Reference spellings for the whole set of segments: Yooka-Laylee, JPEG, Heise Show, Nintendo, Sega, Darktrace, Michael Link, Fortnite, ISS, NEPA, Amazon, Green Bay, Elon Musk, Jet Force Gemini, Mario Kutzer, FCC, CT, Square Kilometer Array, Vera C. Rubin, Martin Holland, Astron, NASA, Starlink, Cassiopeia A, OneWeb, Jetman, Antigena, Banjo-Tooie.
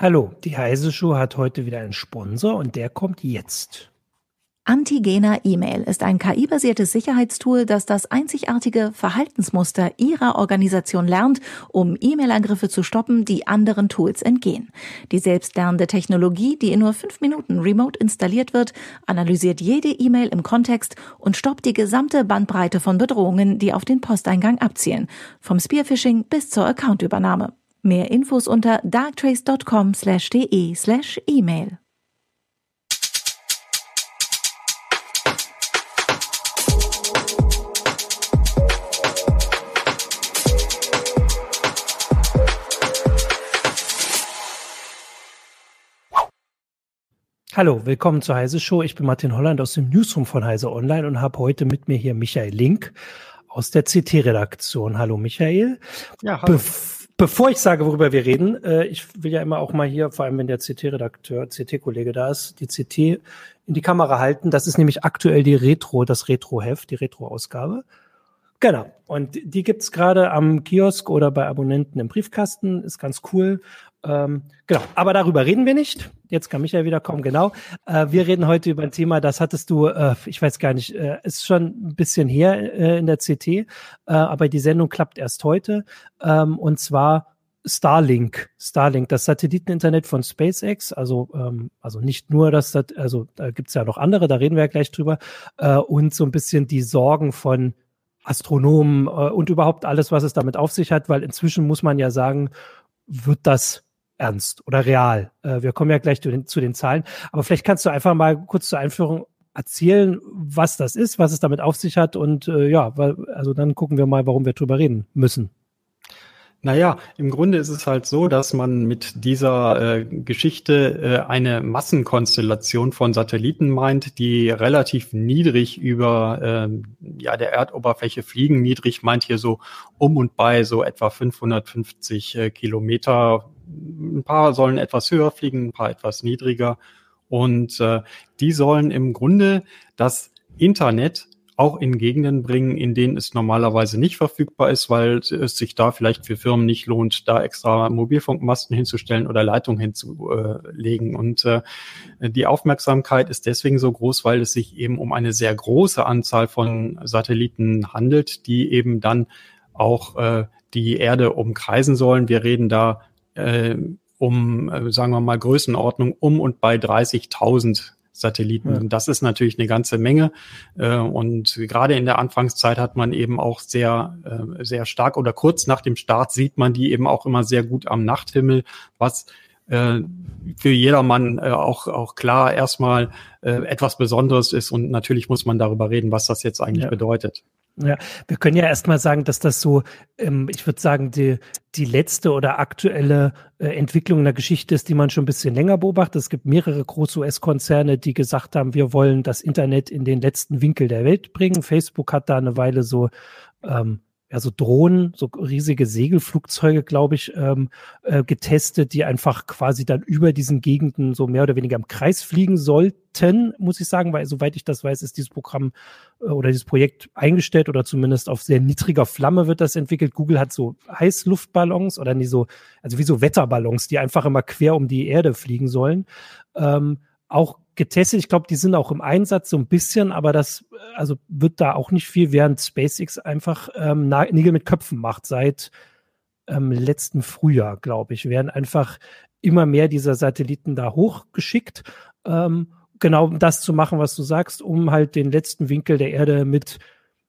Hallo, die Heise Show hat heute wieder einen Sponsor und der kommt jetzt. Antigena E-Mail ist ein KI-basiertes Sicherheitstool, das das einzigartige Verhaltensmuster Ihrer Organisation lernt, um E-Mail-Angriffe zu stoppen, die anderen Tools entgehen. Die selbstlernende Technologie, die in nur 5 Minuten remote installiert wird, analysiert jede E-Mail im Kontext und stoppt die gesamte Bandbreite von Bedrohungen, die auf den Posteingang abzielen. Vom Spearphishing bis zur Accountübernahme. Mehr Infos unter darktrace.com/de/e-mail. Hallo, willkommen zur Heise Show. Ich bin Martin Holland aus dem Newsroom von Heise Online und habe heute mit mir hier Michael Link aus der CT-Redaktion. Hallo Michael. Ja, hallo. Bevor ich sage, worüber wir reden, ich will ja immer auch mal hier, vor allem wenn der CT-Redakteur, CT-Kollege da ist, die CT in die Kamera halten. Das ist nämlich aktuell die Retro-Heft, die Retro-Ausgabe. Genau. Und die gibt's gerade am Kiosk oder bei Abonnenten im Briefkasten. Ist ganz cool. Genau, aber darüber reden wir nicht. Jetzt kann Michael wieder kommen, genau. Wir reden heute über ein Thema, das hattest du, ich weiß gar nicht, ist schon ein bisschen her in der CT, aber die Sendung klappt erst heute, und zwar Starlink, das Satelliteninternet von SpaceX, also nicht nur das, also da gibt's ja noch andere, da reden wir ja gleich drüber, und so ein bisschen die Sorgen von Astronomen und überhaupt alles, was es damit auf sich hat, weil inzwischen muss man ja sagen, wird das ernst oder real? Wir kommen ja gleich zu den Zahlen. Aber vielleicht kannst du einfach mal kurz zur Einführung erzählen, was das ist, was es damit auf sich hat. Und also dann gucken wir mal, warum wir drüber reden müssen. Naja, im Grunde ist es halt so, dass man mit dieser Geschichte eine Massenkonstellation von Satelliten meint, die relativ niedrig über der Erdoberfläche fliegen. Niedrig meint hier so um und bei so etwa 550 Kilometer. Ein paar sollen etwas höher fliegen, ein paar etwas niedriger. Und die sollen im Grunde das Internet auch in Gegenden bringen, in denen es normalerweise nicht verfügbar ist, weil es sich da vielleicht für Firmen nicht lohnt, da extra Mobilfunkmasten hinzustellen oder Leitungen hinzulegen. Und die Aufmerksamkeit ist deswegen so groß, weil es sich eben um eine sehr große Anzahl von Satelliten handelt, die eben dann auch die Erde umkreisen sollen. Wir reden da sagen wir mal, Größenordnung um und bei 30.000 Satelliten. Ja. Das ist natürlich eine ganze Menge. Und gerade in der Anfangszeit hat man eben auch sehr, sehr stark oder kurz nach dem Start sieht man die eben auch immer sehr gut am Nachthimmel, was für jedermann auch klar erstmal etwas Besonderes ist. Und natürlich muss man darüber reden, was das jetzt eigentlich bedeutet. Ja, wir können ja erstmal sagen, dass das so, ich würde sagen, die letzte oder aktuelle Entwicklung in der Geschichte ist, die man schon ein bisschen länger beobachtet. Es gibt mehrere große US-Konzerne, die gesagt haben, wir wollen das Internet in den letzten Winkel der Welt bringen. Facebook hat da eine Weile so so Drohnen, so riesige Segelflugzeuge, glaube ich, getestet, die einfach quasi dann über diesen Gegenden so mehr oder weniger im Kreis fliegen sollten, muss ich sagen, weil soweit ich das weiß, ist dieses Programm oder dieses Projekt eingestellt oder zumindest auf sehr niedriger Flamme wird das entwickelt. Google hat so Heißluftballons oder nicht so, also wie so Wetterballons, die einfach immer quer um die Erde fliegen sollen. Auch getestet. Ich glaube, die sind auch im Einsatz so ein bisschen, aber das wird da auch nicht viel, während SpaceX einfach Nägel mit Köpfen macht seit letzten Frühjahr, glaube ich. Werden einfach immer mehr dieser Satelliten da hochgeschickt, genau um das zu machen, was du sagst, um halt den letzten Winkel der Erde mit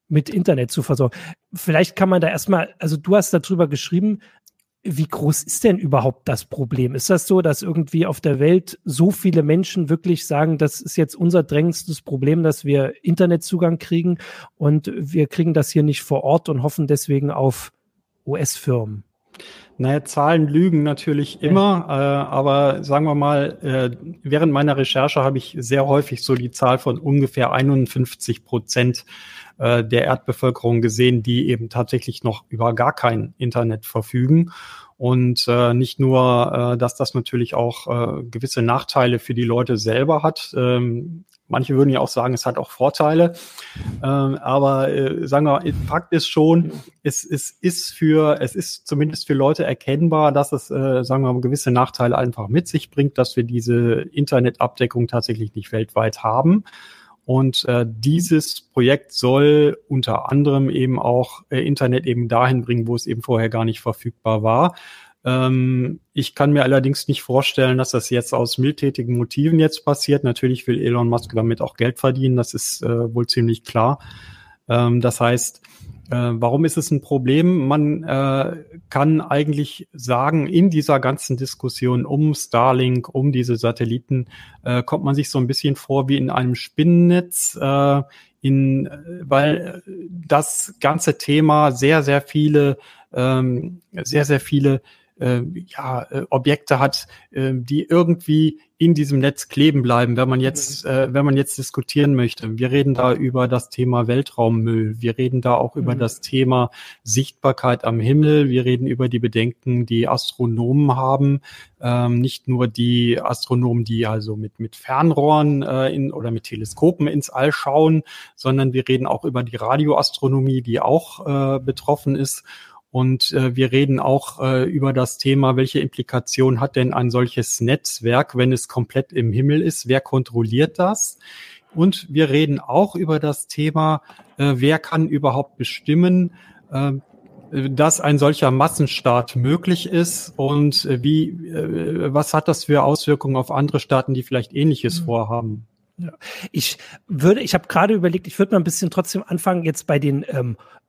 Internet zu versorgen. Vielleicht kann man da erstmal, also du hast darüber geschrieben, wie groß ist denn überhaupt das Problem? Ist das so, dass irgendwie auf der Welt so viele Menschen wirklich sagen, das ist jetzt unser drängendstes Problem, dass wir Internetzugang kriegen und wir kriegen das hier nicht vor Ort und hoffen deswegen auf US-Firmen? Naja, Zahlen lügen natürlich immer, aber sagen wir mal, während meiner Recherche habe ich sehr häufig so die Zahl von ungefähr 51% der Erdbevölkerung gesehen, die eben tatsächlich noch über gar kein Internet verfügen. Und nicht nur, dass das natürlich auch gewisse Nachteile für die Leute selber hat, Manche würden ja auch sagen, es hat auch Vorteile. Aber sagen wir mal, Fakt ist schon, es ist zumindest für Leute erkennbar, dass es, sagen wir mal, gewisse Nachteile einfach mit sich bringt, dass wir diese Internetabdeckung tatsächlich nicht weltweit haben. Und dieses Projekt soll unter anderem eben auch Internet eben dahin bringen, wo es eben vorher gar nicht verfügbar war. Ich kann mir allerdings nicht vorstellen, dass das jetzt aus mildtätigen Motiven jetzt passiert. Natürlich will Elon Musk damit auch Geld verdienen, das ist wohl ziemlich klar. Das heißt, warum ist es ein Problem? Man kann eigentlich sagen, in dieser ganzen Diskussion um Starlink, um diese Satelliten, kommt man sich so ein bisschen vor wie in einem Spinnennetz, weil das ganze Thema sehr, sehr viele Objekte hat, die irgendwie in diesem Netz kleben bleiben, wenn man jetzt diskutieren möchte. Wir reden da über das Thema Weltraummüll. Wir reden da auch über das Thema Sichtbarkeit am Himmel. Wir reden über die Bedenken, die Astronomen haben. Nicht nur die Astronomen, die also mit Fernrohren oder mit Teleskopen ins All schauen, sondern wir reden auch über die Radioastronomie, die auch betroffen ist. Und wir reden auch über das Thema, welche Implikation hat denn ein solches Netzwerk, wenn es komplett im Himmel ist? Wer kontrolliert das? Und wir reden auch über das Thema, wer kann überhaupt bestimmen, dass ein solcher Massenstart möglich ist und was hat das für Auswirkungen auf andere Staaten, die vielleicht Ähnliches vorhaben? Ja. Ich habe gerade überlegt, ich würde mal ein bisschen trotzdem anfangen jetzt bei den,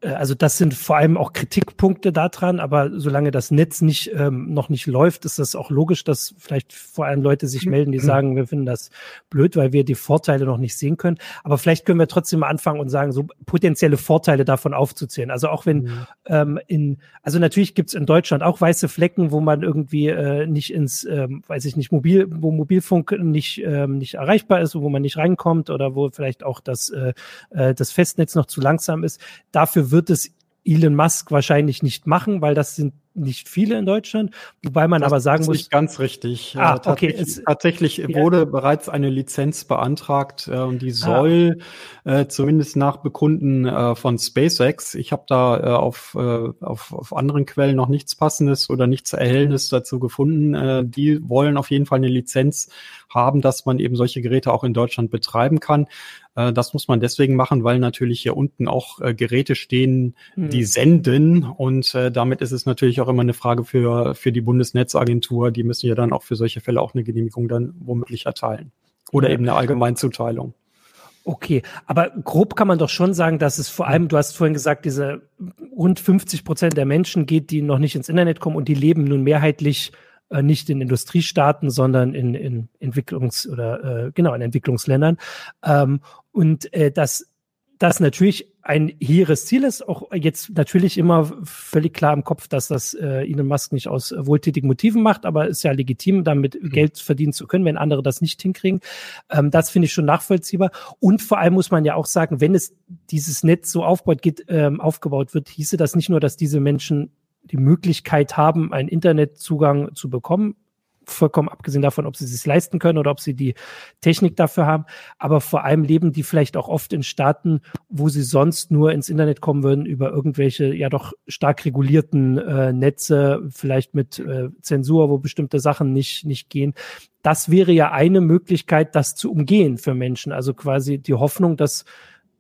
also das sind vor allem auch Kritikpunkte daran, aber solange das Netz nicht noch nicht läuft, ist das auch logisch, dass vielleicht vor allem Leute sich melden, die sagen, wir finden das blöd, weil wir die Vorteile noch nicht sehen können. Aber vielleicht können wir trotzdem mal anfangen und sagen, so potenzielle Vorteile davon aufzuzählen. Also auch wenn natürlich gibt's in Deutschland auch weiße Flecken, wo man irgendwie nicht ins, wo Mobilfunk nicht erreichbar ist, wo man nicht reinkommt oder wo vielleicht auch das Festnetz noch zu langsam ist. Dafür wird es Elon Musk wahrscheinlich nicht machen, weil das sind nicht viele in Deutschland, wobei man das aber sagen muss... Das ist nicht ganz richtig. Tatsächlich wurde bereits eine Lizenz beantragt und die soll zumindest nach Bekunden von SpaceX, ich habe da auf anderen Quellen noch nichts Passendes oder nichts Erhellendes dazu gefunden, die wollen auf jeden Fall eine Lizenz haben, dass man eben solche Geräte auch in Deutschland betreiben kann. Das muss man deswegen machen, weil natürlich hier unten auch Geräte stehen, die senden und damit ist es natürlich auch immer eine Frage für die Bundesnetzagentur. Die müssen ja dann auch für solche Fälle auch eine Genehmigung dann womöglich erteilen oder eben eine Allgemeinzuteilung. Okay, aber grob kann man doch schon sagen, dass es vor allem, du hast vorhin gesagt, diese rund 50% der Menschen geht, die noch nicht ins Internet kommen und die leben nun mehrheitlich nicht in Industriestaaten, sondern in in Entwicklungsländern. Dass das natürlich ein hehres Ziel ist, auch jetzt natürlich immer völlig klar im Kopf, dass das Elon Musk nicht aus wohltätigen Motiven macht, aber ist ja legitim, damit Geld verdienen zu können, wenn andere das nicht hinkriegen. Das finde ich schon nachvollziehbar. Und vor allem muss man ja auch sagen, wenn es dieses Netz so aufgebaut wird, hieße das nicht nur, dass diese Menschen die Möglichkeit haben, einen Internetzugang zu bekommen, vollkommen abgesehen davon, ob sie es sich leisten können oder ob sie die Technik dafür haben. Aber vor allem leben die vielleicht auch oft in Staaten, wo sie sonst nur ins Internet kommen würden über irgendwelche ja doch stark regulierten Netze, vielleicht mit Zensur, wo bestimmte Sachen nicht gehen. Das wäre ja eine Möglichkeit, das zu umgehen für Menschen. Also quasi die Hoffnung, dass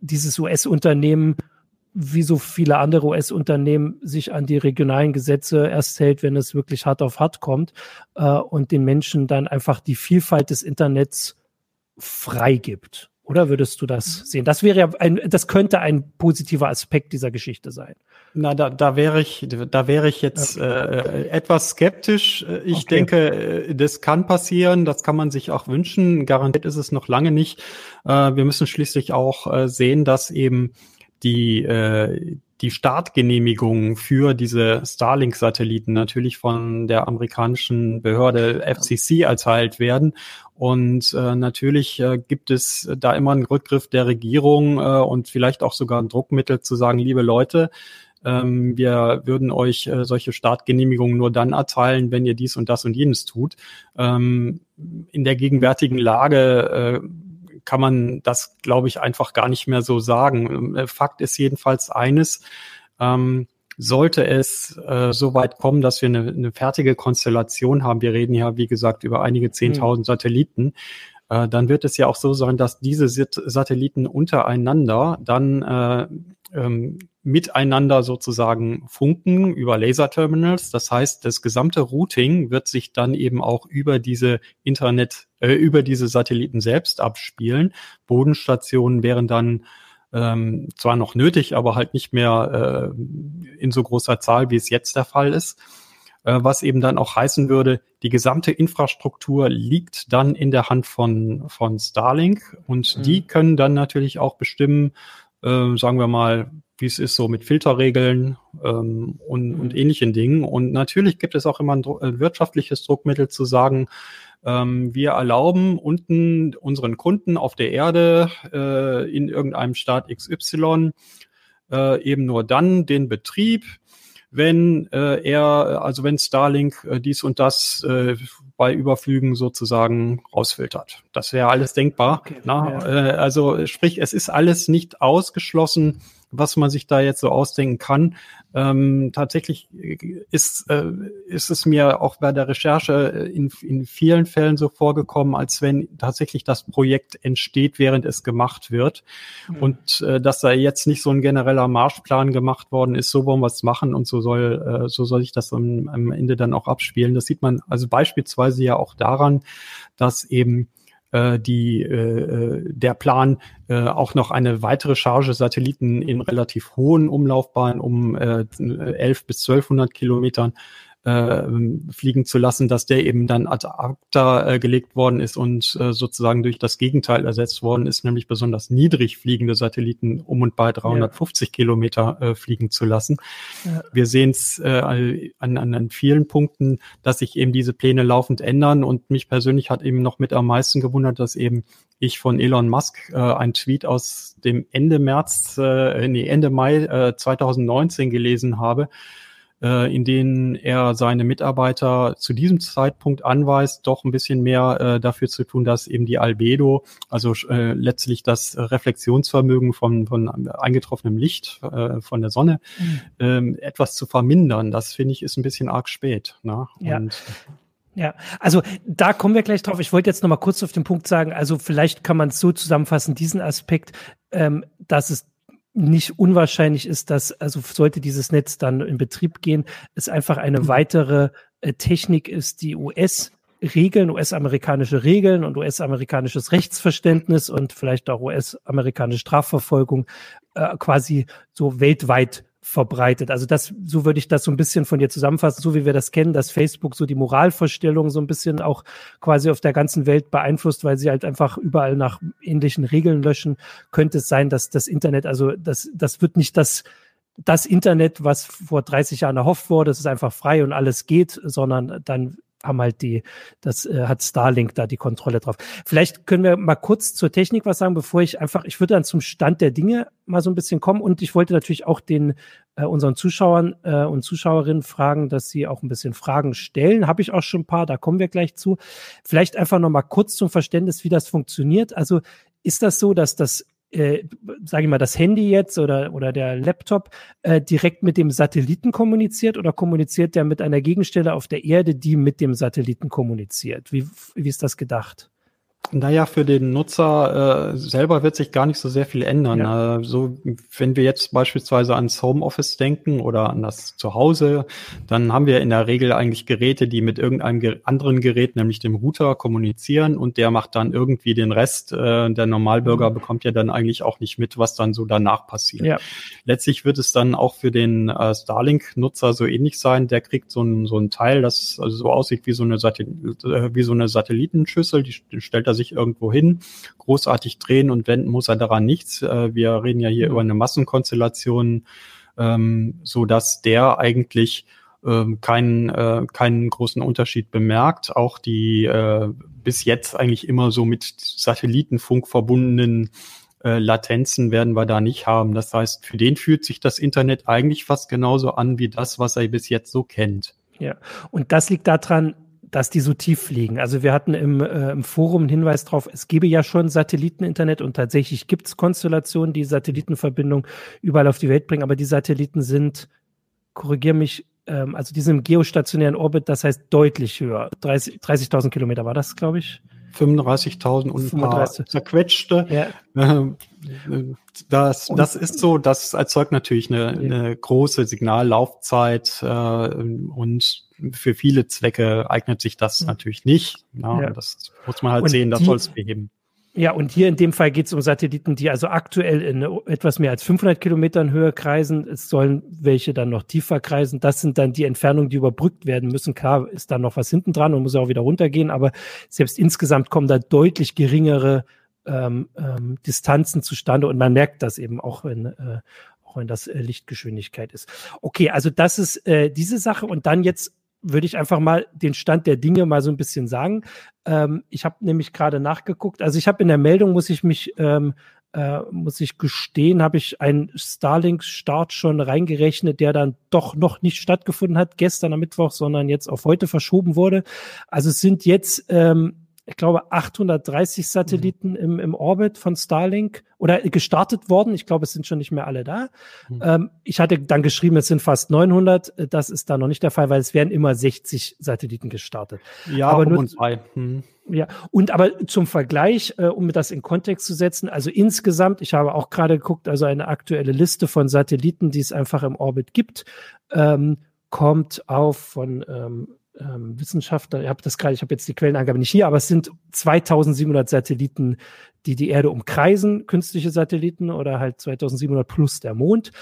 dieses US-Unternehmen wie so viele andere US-Unternehmen sich an die regionalen Gesetze erst hält, wenn es wirklich hart auf hart kommt, und den Menschen dann einfach die Vielfalt des Internets freigibt. Oder würdest du das sehen? Das wäre ja das könnte ein positiver Aspekt dieser Geschichte sein. Na, da wäre ich jetzt etwas skeptisch. Ich denke, das kann passieren, das kann man sich auch wünschen. Garantiert ist es noch lange nicht. Wir müssen schließlich auch sehen, dass eben die Startgenehmigung für diese Starlink-Satelliten natürlich von der amerikanischen Behörde FCC erteilt werden. Und natürlich gibt es da immer einen Rückgriff der Regierung und vielleicht auch sogar ein Druckmittel zu sagen, liebe Leute, wir würden euch solche Startgenehmigungen nur dann erteilen, wenn ihr dies und das und jenes tut. In der gegenwärtigen Lage kann man das, glaube ich, einfach gar nicht mehr so sagen. Fakt ist jedenfalls eines, sollte es so weit kommen, dass wir eine fertige Konstellation haben, wir reden ja, wie gesagt, über einige 10.000 Satelliten, dann wird es ja auch so sein, dass diese Satelliten untereinander dann miteinander sozusagen funken über Laserterminals. Das heißt, das gesamte Routing wird sich dann eben auch über diese Satelliten selbst abspielen. Bodenstationen wären dann zwar noch nötig, aber halt nicht mehr in so großer Zahl, wie es jetzt der Fall ist. Was eben dann auch heißen würde, die gesamte Infrastruktur liegt dann in der Hand von Starlink und die können dann natürlich auch bestimmen, sagen wir mal, wie es ist so mit Filterregeln und ähnlichen Dingen. Und natürlich gibt es auch immer ein wirtschaftliches Druckmittel zu sagen, wir erlauben unten unseren Kunden auf der Erde in irgendeinem Staat XY eben nur dann den Betrieb, wenn Starlink dies und das bei Überflügen sozusagen rausfiltert. Das wäre alles denkbar. Okay, also sprich, es ist alles nicht ausgeschlossen, was man sich da jetzt so ausdenken kann. Tatsächlich ist es mir auch bei der Recherche in vielen Fällen so vorgekommen, als wenn tatsächlich das Projekt entsteht, während es gemacht wird. Und dass da jetzt nicht so ein genereller Marschplan gemacht worden ist, so wollen wir es machen und so soll sich das am Ende dann auch abspielen. Das sieht man also beispielsweise ja auch daran, dass eben der Plan, auch noch eine weitere Charge Satelliten in relativ hohen Umlaufbahnen um 11 bis 1200 Kilometern fliegen zu lassen, dass der eben dann ad acta gelegt worden ist und sozusagen durch das Gegenteil ersetzt worden ist, nämlich besonders niedrig fliegende Satelliten um und bei 350 Kilometer fliegen zu lassen. Ja. Wir sehen es an vielen Punkten, dass sich eben diese Pläne laufend ändern, und mich persönlich hat eben noch mit am meisten gewundert, dass eben ich von Elon Musk einen Tweet aus dem Ende Mai 2019 gelesen habe, in denen er seine Mitarbeiter zu diesem Zeitpunkt anweist, doch ein bisschen mehr dafür zu tun, dass eben die Albedo, also letztlich das Reflexionsvermögen von eingetroffenem Licht von der Sonne, etwas zu vermindern. Das, finde ich, ist ein bisschen arg spät. Ne? Ja. Ja, also da kommen wir gleich drauf. Ich wollte jetzt noch mal kurz auf den Punkt sagen, also vielleicht kann man es so zusammenfassen, diesen Aspekt, dass es nicht unwahrscheinlich ist, dass, also sollte dieses Netz dann in Betrieb gehen, es einfach eine weitere Technik ist, die US-amerikanische Regeln und US-amerikanisches Rechtsverständnis und vielleicht auch US-amerikanische Strafverfolgung quasi so weltweit verbreitet. Also das, so würde ich das so ein bisschen von dir zusammenfassen, so wie wir das kennen, dass Facebook so die Moralvorstellung so ein bisschen auch quasi auf der ganzen Welt beeinflusst, weil sie halt einfach überall nach ähnlichen Regeln löschen. Könnte es sein, dass das Internet, also das wird nicht das Internet, was vor 30 Jahren erhofft wurde, es ist einfach frei und alles geht, sondern dann haben halt hat Starlink da die Kontrolle drauf. Vielleicht können wir mal kurz zur Technik was sagen, bevor ich würde dann zum Stand der Dinge mal so ein bisschen kommen, und ich wollte natürlich auch unseren Zuschauern und Zuschauerinnen fragen, dass sie auch ein bisschen Fragen stellen. Habe ich auch schon ein paar, da kommen wir gleich zu. Vielleicht einfach nochmal kurz zum Verständnis, wie das funktioniert. Also ist das so, dass das sage ich mal, das Handy jetzt oder der Laptop direkt mit dem Satelliten kommuniziert, oder kommuniziert der mit einer Gegenstelle auf der Erde, die mit dem Satelliten kommuniziert? Wie ist das gedacht? Naja, für den Nutzer selber wird sich gar nicht so sehr viel ändern. Ja. So, wenn wir jetzt beispielsweise ans Homeoffice denken oder an das Zuhause, dann haben wir in der Regel eigentlich Geräte, die mit irgendeinem anderen Gerät, nämlich dem Router, kommunizieren, und der macht dann irgendwie den Rest. Der Normalbürger bekommt ja dann eigentlich auch nicht mit, was dann so danach passiert. Ja. Letztlich wird es dann auch für den Starlink-Nutzer so ähnlich sein. Der kriegt so ein Teil, das also so aussieht wie so eine Satellitenschüssel, die stellt er sich irgendwo hin, großartig drehen und wenden muss er daran nichts. Wir reden ja hier über eine Massenkonstellation, sodass der eigentlich keinen großen Unterschied bemerkt. Auch die bis jetzt eigentlich immer so mit Satellitenfunk verbundenen Latenzen werden wir da nicht haben. Das heißt, für den fühlt sich das Internet eigentlich fast genauso an wie das, was er bis jetzt so kennt. Ja, und das liegt daran, dass die so tief fliegen. Also wir hatten im Forum einen Hinweis drauf, es gebe ja schon Satelliteninternet und tatsächlich gibt es Konstellationen, die Satellitenverbindung überall auf die Welt bringen, aber die Satelliten sind, korrigiere mich, also die sind im geostationären Orbit, das heißt deutlich höher. 30.000 Kilometer war das, glaube ich. 35.000 und ein paar zerquetschte. Ja. Das ist so, das erzeugt natürlich eine große Signallaufzeit und für viele Zwecke eignet sich das natürlich nicht. Ja, ja. Das muss man halt sehen, das soll es beheben. Ja, und hier in dem Fall geht es um Satelliten, die also aktuell in etwas mehr als 500 Kilometern Höhe kreisen. Es sollen welche dann noch tiefer kreisen. Das sind dann die Entfernungen, die überbrückt werden müssen. Klar ist da noch was hinten dran und muss auch wieder runtergehen, aber selbst insgesamt kommen da deutlich geringere Distanzen zustande und man merkt das eben auch wenn das Lichtgeschwindigkeit ist. Okay, also das ist diese Sache und dann jetzt würde ich einfach mal den Stand der Dinge mal so ein bisschen sagen. Ich habe nämlich gerade nachgeguckt. Also ich habe in der Meldung, muss ich gestehen, habe ich einen Starlink-Start schon reingerechnet, der dann doch noch nicht stattgefunden hat gestern am Mittwoch, sondern jetzt auf heute verschoben wurde. Also es sind jetzt, ich glaube, 830 Satelliten im Orbit von Starlink oder gestartet worden. Ich glaube, es sind schon nicht mehr alle da. Ich hatte dann geschrieben, es sind fast 900. Das ist da noch nicht der Fall, weil es werden immer 60 Satelliten gestartet. Ja, aber nur zwei. Ja, aber zum Vergleich, um das in Kontext zu setzen, also insgesamt, ich habe auch gerade geguckt, also eine aktuelle Liste von Satelliten, die es einfach im Orbit gibt, kommt auf von Wissenschaftler, ich habe jetzt die Quellenangabe nicht hier, aber es sind 2700 Satelliten, die Erde umkreisen, künstliche Satelliten oder halt 2700 plus der Mond.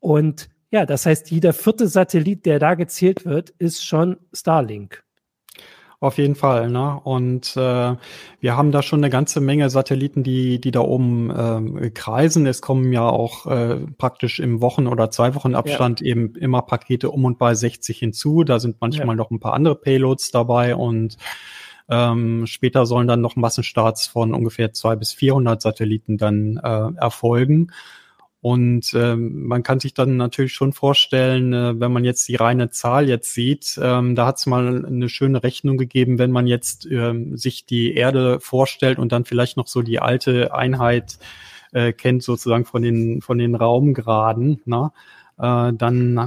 Und ja, das heißt, jeder vierte Satellit, der da gezählt wird, ist schon Starlink. Auf jeden Fall, ne? Und wir haben da schon eine ganze Menge Satelliten, die da oben kreisen. Es kommen ja auch praktisch im Wochen- oder 2 Wochen Abstand eben immer Pakete um und bei 60 hinzu. Da sind manchmal noch ein paar andere Payloads dabei und später sollen dann noch Massenstarts von ungefähr 200 bis 400 Satelliten dann erfolgen. Und man kann sich dann natürlich schon vorstellen, wenn man jetzt die reine Zahl jetzt sieht, da hat es mal eine schöne Rechnung gegeben, wenn man jetzt sich die Erde vorstellt und dann vielleicht noch so die alte Einheit kennt, sozusagen von den Raumgraden, na? Dann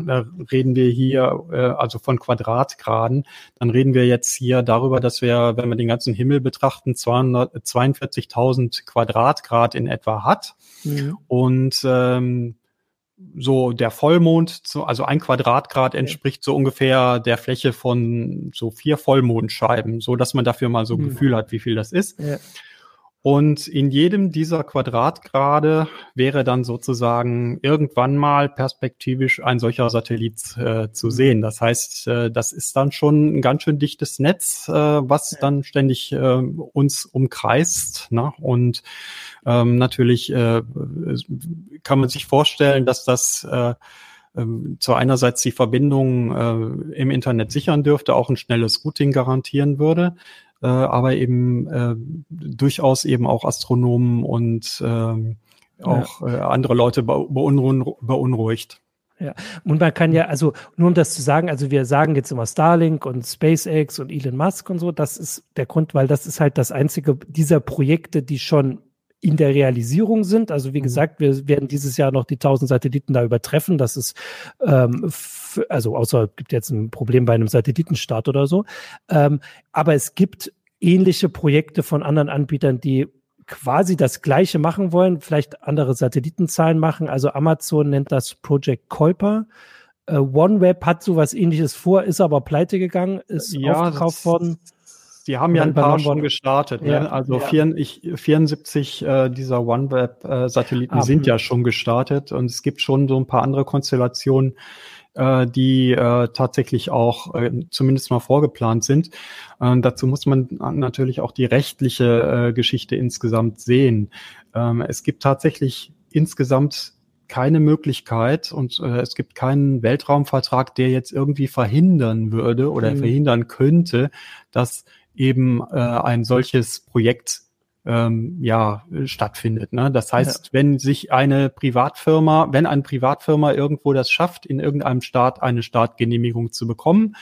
reden wir hier, also von Quadratgraden, dann reden wir jetzt hier darüber, dass wir, wenn wir den ganzen Himmel betrachten, 242.000 Quadratgrad in etwa hat. Ja. Und so der Vollmond, also ein Quadratgrad entspricht so ungefähr der Fläche von so 4 Vollmondscheiben, so dass man dafür mal so ein Gefühl hat, wie viel das ist. Ja. Und in jedem dieser Quadratgrade wäre dann sozusagen irgendwann mal perspektivisch ein solcher Satellit zu sehen. Das heißt, das ist dann schon ein ganz schön dichtes Netz, was dann ständig uns umkreist. Ne? Und natürlich kann man sich vorstellen, dass das zwar einerseits die Verbindung im Internet sichern dürfte, auch ein schnelles Routing garantieren würde, aber eben durchaus eben auch Astronomen und auch andere Leute beunruhigt. Ja, und man kann ja, also nur um das zu sagen, also wir sagen jetzt immer Starlink und SpaceX und Elon Musk und so, das ist der Grund, weil das ist halt das einzige dieser Projekte, die schon in der Realisierung sind. Also wie gesagt, wir werden dieses Jahr noch die 1000 Satelliten da übertreffen. Das ist, also außer es gibt jetzt ein Problem bei einem Satellitenstart oder so. Aber es gibt ähnliche Projekte von anderen Anbietern, die quasi das Gleiche machen wollen, vielleicht andere Satellitenzahlen machen. Also Amazon nennt das Project Kuiper. OneWeb hat sowas Ähnliches vor, ist aber pleite gegangen, ist aufgekauft worden. Die haben ja ein paar schon gestartet. Ja, ne? Also 74 dieser OneWeb-Satelliten sind ja schon gestartet. Und es gibt schon so ein paar andere Konstellationen, die tatsächlich auch zumindest mal vorgeplant sind. Dazu muss man natürlich auch die rechtliche Geschichte insgesamt sehen. Es gibt tatsächlich insgesamt keine Möglichkeit und es gibt keinen Weltraumvertrag, der jetzt irgendwie verhindern würde oder verhindern könnte, dass eben ein solches Projekt stattfindet. Ne? Das heißt, wenn eine Privatfirma irgendwo das schafft, in irgendeinem Staat eine Startgenehmigung zu bekommen,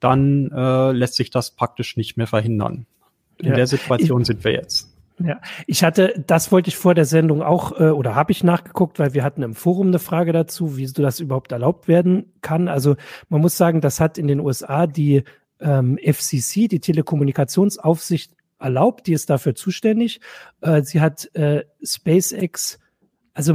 dann lässt sich das praktisch nicht mehr verhindern. In der Situation sind wir jetzt. Ja, das wollte ich vor der Sendung auch, oder habe ich nachgeguckt, weil wir hatten im Forum eine Frage dazu, wie das überhaupt erlaubt werden kann. Also man muss sagen, das hat in den USA die FCC, die Telekommunikationsaufsicht, erlaubt, die ist dafür zuständig. Sie hat SpaceX, also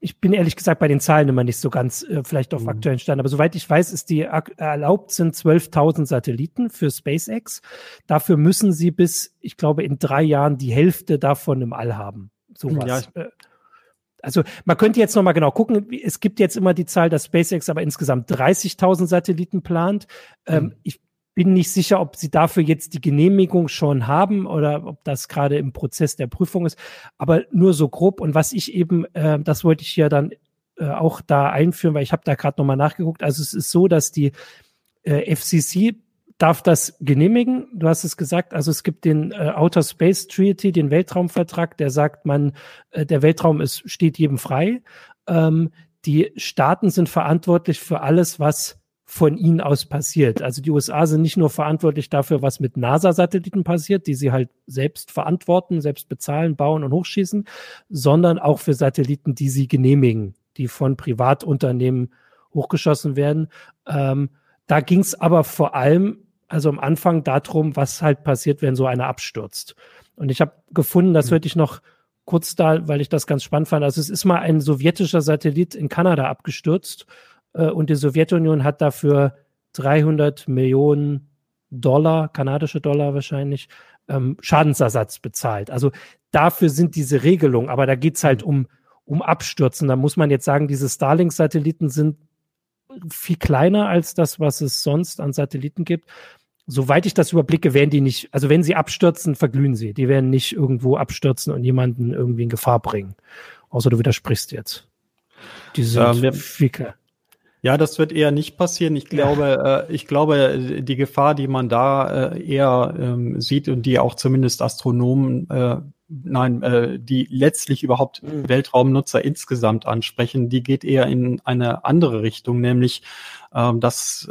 ich bin ehrlich gesagt bei den Zahlen immer nicht so ganz vielleicht auf aktuellen Stand, aber soweit ich weiß, ist die erlaubt sind 12.000 Satelliten für SpaceX. Dafür müssen sie bis, ich glaube, in 3 Jahren die Hälfte davon im All haben. Sowas. Ja. Also man könnte jetzt nochmal genau gucken, es gibt jetzt immer die Zahl, dass SpaceX aber insgesamt 30.000 Satelliten plant. Ich bin nicht sicher, ob sie dafür jetzt die Genehmigung schon haben oder ob das gerade im Prozess der Prüfung ist, aber nur so grob. Und was ich eben, das wollte ich ja dann auch da einführen, weil ich habe da gerade nochmal nachgeguckt. Also es ist so, dass die FCC darf das genehmigen. Du hast es gesagt, also es gibt den Outer Space Treaty, den Weltraumvertrag, der sagt, der Weltraum steht jedem frei. Die Staaten sind verantwortlich für alles, was von ihnen aus passiert. Also die USA sind nicht nur verantwortlich dafür, was mit NASA-Satelliten passiert, die sie halt selbst verantworten, selbst bezahlen, bauen und hochschießen, sondern auch für Satelliten, die sie genehmigen, die von Privatunternehmen hochgeschossen werden. Da ging es aber vor allem, also am Anfang, darum, was halt passiert, wenn so einer abstürzt. Und ich habe gefunden, das hörte ich noch kurz da, weil ich das ganz spannend fand. Also es ist mal ein sowjetischer Satellit in Kanada abgestürzt, und die Sowjetunion hat dafür 300 Millionen Dollar, kanadische Dollar wahrscheinlich, Schadensersatz bezahlt. Also dafür sind diese Regelungen, aber da geht es halt um Abstürzen. Da muss man jetzt sagen, diese Starlink-Satelliten sind viel kleiner als das, was es sonst an Satelliten gibt. Soweit ich das überblicke, werden die nicht, also wenn sie abstürzen, verglühen sie. Die werden nicht irgendwo abstürzen und jemanden irgendwie in Gefahr bringen. Außer du widersprichst jetzt. Die sind viel kleiner. Ja, das wird eher nicht passieren. Ich glaube, die Gefahr, die man da eher sieht und die auch zumindest Astronomen, die letztlich überhaupt Weltraumnutzer insgesamt ansprechen, die geht eher in eine andere Richtung, nämlich dass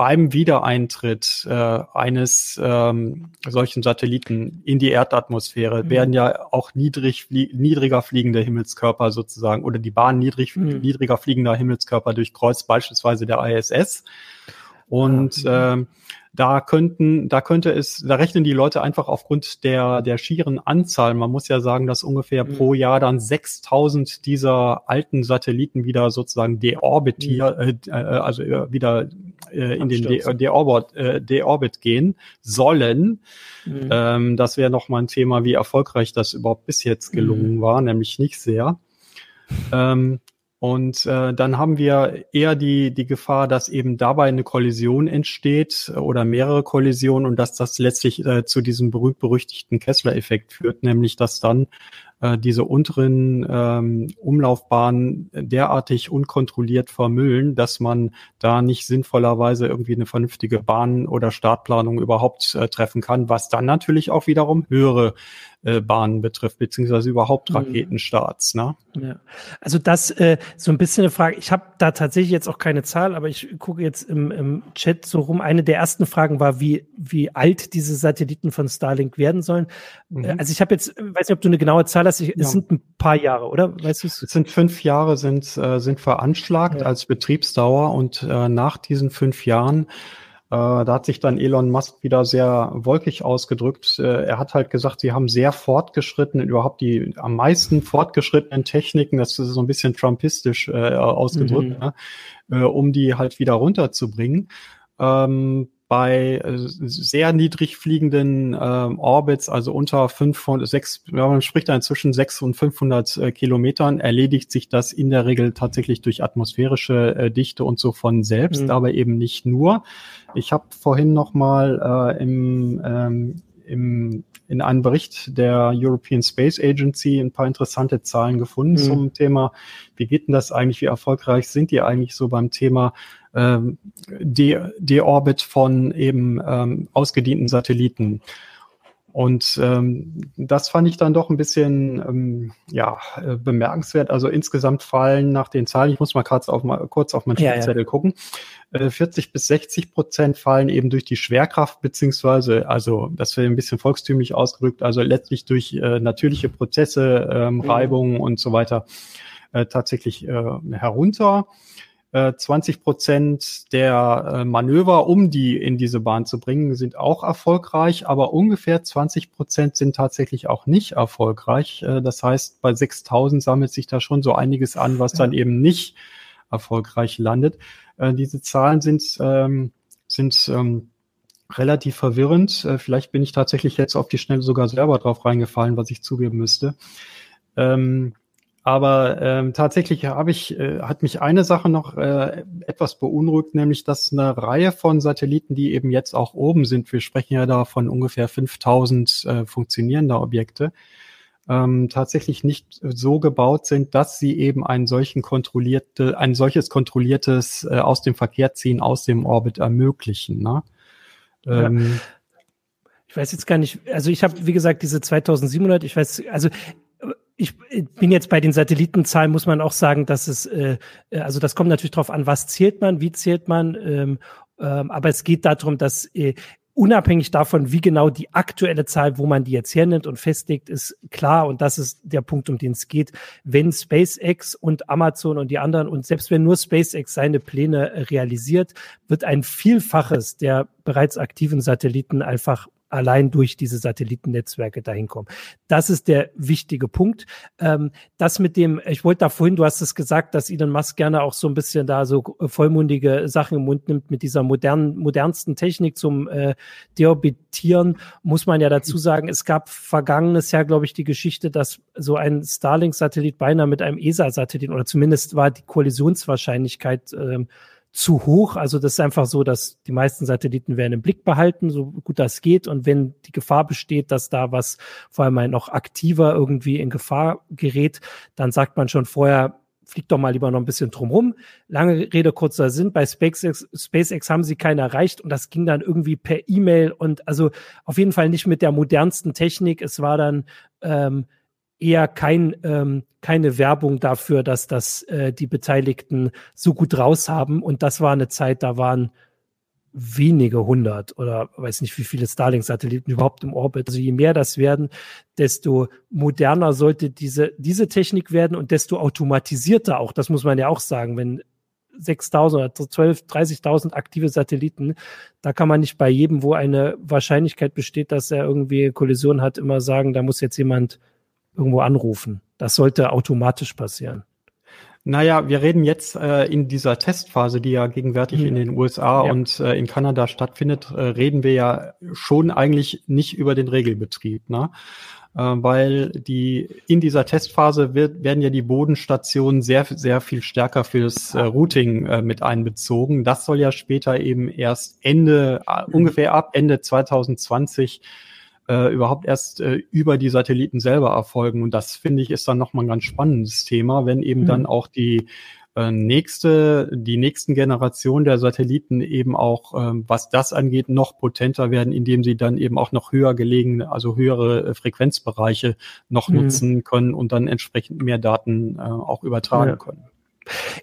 beim Wiedereintritt eines solchen Satelliten in die Erdatmosphäre werden ja auch niedriger fliegende Himmelskörper sozusagen oder die Bahn niedriger fliegender Himmelskörper durchkreuzt, beispielsweise der ISS. Und da rechnen die Leute einfach aufgrund der schieren Anzahl. Man muss ja sagen, dass ungefähr pro Jahr dann 6.000 dieser alten Satelliten wieder sozusagen in den Deorbit gehen sollen. Das wäre nochmal ein Thema, wie erfolgreich das überhaupt bis jetzt gelungen war, nämlich nicht sehr. Und dann haben wir eher die Gefahr, dass eben dabei eine Kollision entsteht oder mehrere Kollisionen und dass das letztlich zu diesem berühmt-berüchtigten Kessler-Effekt führt, nämlich dass dann diese unteren Umlaufbahnen derartig unkontrolliert vermüllen, dass man da nicht sinnvollerweise irgendwie eine vernünftige Bahn- oder Startplanung überhaupt treffen kann, was dann natürlich auch wiederum höhere Bahnen betrifft, beziehungsweise überhaupt Raketenstarts. Ne? Ja. Also das so ein bisschen eine Frage, ich habe da tatsächlich jetzt auch keine Zahl, aber ich gucke jetzt im Chat so rum, eine der ersten Fragen war, wie alt diese Satelliten von Starlink werden sollen. Also ich habe jetzt, weiß nicht, ob du eine genaue Zahl hast, es sind ein paar Jahre, oder? Weißt du's? Es sind 5 Jahre sind veranschlagt als Betriebsdauer und nach diesen 5 Jahren da hat sich dann Elon Musk wieder sehr wolkig ausgedrückt. Er hat halt gesagt, sie haben sehr fortgeschritten, überhaupt die am meisten fortgeschrittenen Techniken, das ist so ein bisschen trumpistisch ausgedrückt, um die halt wieder runterzubringen. Bei sehr niedrig fliegenden Orbits, also unter 5 und 6, man spricht dann zwischen 6 und 500 Kilometern, erledigt sich das in der Regel tatsächlich durch atmosphärische Dichte und so von selbst, aber eben nicht nur. Ich habe vorhin nochmal in einem Bericht der European Space Agency ein paar interessante Zahlen gefunden zum Thema, wie geht denn das eigentlich, wie erfolgreich sind die eigentlich so beim Thema Deorbit von eben ausgedienten Satelliten. Und das fand ich dann doch ein bisschen bemerkenswert. Also insgesamt fallen nach den Zahlen, ich muss mal kurz auf meinen Zettel gucken, 40-60% fallen eben durch die Schwerkraft beziehungsweise, also das wäre ein bisschen volkstümlich ausgedrückt, also letztlich durch natürliche Prozesse, Reibungen und so weiter tatsächlich herunter. 20% der Manöver, um die in diese Bahn zu bringen, sind auch erfolgreich, aber ungefähr 20% sind tatsächlich auch nicht erfolgreich. Das heißt, bei 6.000 sammelt sich da schon so einiges an, was dann eben nicht erfolgreich landet. Diese Zahlen sind relativ verwirrend. Vielleicht bin ich tatsächlich jetzt auf die Schnelle sogar selber drauf reingefallen, was ich zugeben müsste. Aber tatsächlich hat mich eine Sache noch etwas beunruhigt, nämlich dass eine Reihe von Satelliten, die eben jetzt auch oben sind, wir sprechen ja da von ungefähr 5.000 funktionierender Objekte, tatsächlich nicht so gebaut sind, dass sie eben ein solches kontrolliertes aus dem Verkehr ziehen, aus dem Orbit ermöglichen. Ne? Ich weiß jetzt gar nicht, also ich habe, wie gesagt, diese 2.700, ich bin jetzt bei den Satellitenzahlen, muss man auch sagen, dass es, also das kommt natürlich drauf an, was zählt man, wie zählt man, aber es geht darum, dass unabhängig davon, wie genau die aktuelle Zahl, wo man die jetzt hernimmt und festlegt, ist klar, und das ist der Punkt, um den es geht, wenn SpaceX und Amazon und die anderen, und selbst wenn nur SpaceX seine Pläne realisiert, wird ein Vielfaches der bereits aktiven Satelliten einfach allein durch diese Satellitennetzwerke dahin kommen. Das ist der wichtige Punkt. Das mit dem, ich wollte da vorhin, du hast es gesagt, dass Elon Musk gerne auch so ein bisschen da so vollmundige Sachen im Mund nimmt mit dieser modernsten Technik zum Deorbitieren, muss man ja dazu sagen, es gab vergangenes Jahr, glaube ich, die Geschichte, dass so ein Starlink-Satellit beinahe mit einem ESA-Satellit, oder zumindest war die Kollisionswahrscheinlichkeit zu hoch. Also das ist einfach so, dass die meisten Satelliten werden im Blick behalten, so gut das geht. Und wenn die Gefahr besteht, dass da was vor allem noch aktiver irgendwie in Gefahr gerät, dann sagt man schon vorher, fliegt doch mal lieber noch ein bisschen drumrum. Lange Rede, kurzer Sinn. Bei SpaceX haben sie keinen erreicht, und das ging dann irgendwie per E-Mail, und also auf jeden Fall nicht mit der modernsten Technik. Es war dann eher keine Werbung dafür, dass das die Beteiligten so gut raus haben. Und das war eine Zeit, da waren wenige hundert oder weiß nicht, wie viele Starlink-Satelliten überhaupt im Orbit. Also je mehr das werden, desto moderner sollte diese Technik werden und desto automatisierter auch. Das muss man ja auch sagen, wenn 6.000 oder 12.000, 30.000 aktive Satelliten, da kann man nicht bei jedem, wo eine Wahrscheinlichkeit besteht, dass er irgendwie Kollision hat, immer sagen, da muss jetzt jemand irgendwo anrufen. Das sollte automatisch passieren. Naja, wir reden jetzt in dieser Testphase, die ja gegenwärtig in den USA und in Kanada stattfindet, reden wir ja schon eigentlich nicht über den Regelbetrieb, ne? Weil in dieser Testphase werden ja die Bodenstationen sehr, sehr viel stärker fürs Routing mit einbezogen. Das soll ja später eben erst ungefähr ab Ende 2020 überhaupt erst über die Satelliten selber erfolgen. Und das, finde ich, ist dann nochmal ein ganz spannendes Thema, wenn eben dann auch die nächsten Generationen der Satelliten eben auch, was das angeht, noch potenter werden, indem sie dann eben auch noch höher gelegene, also höhere Frequenzbereiche noch nutzen können und dann entsprechend mehr Daten auch übertragen können.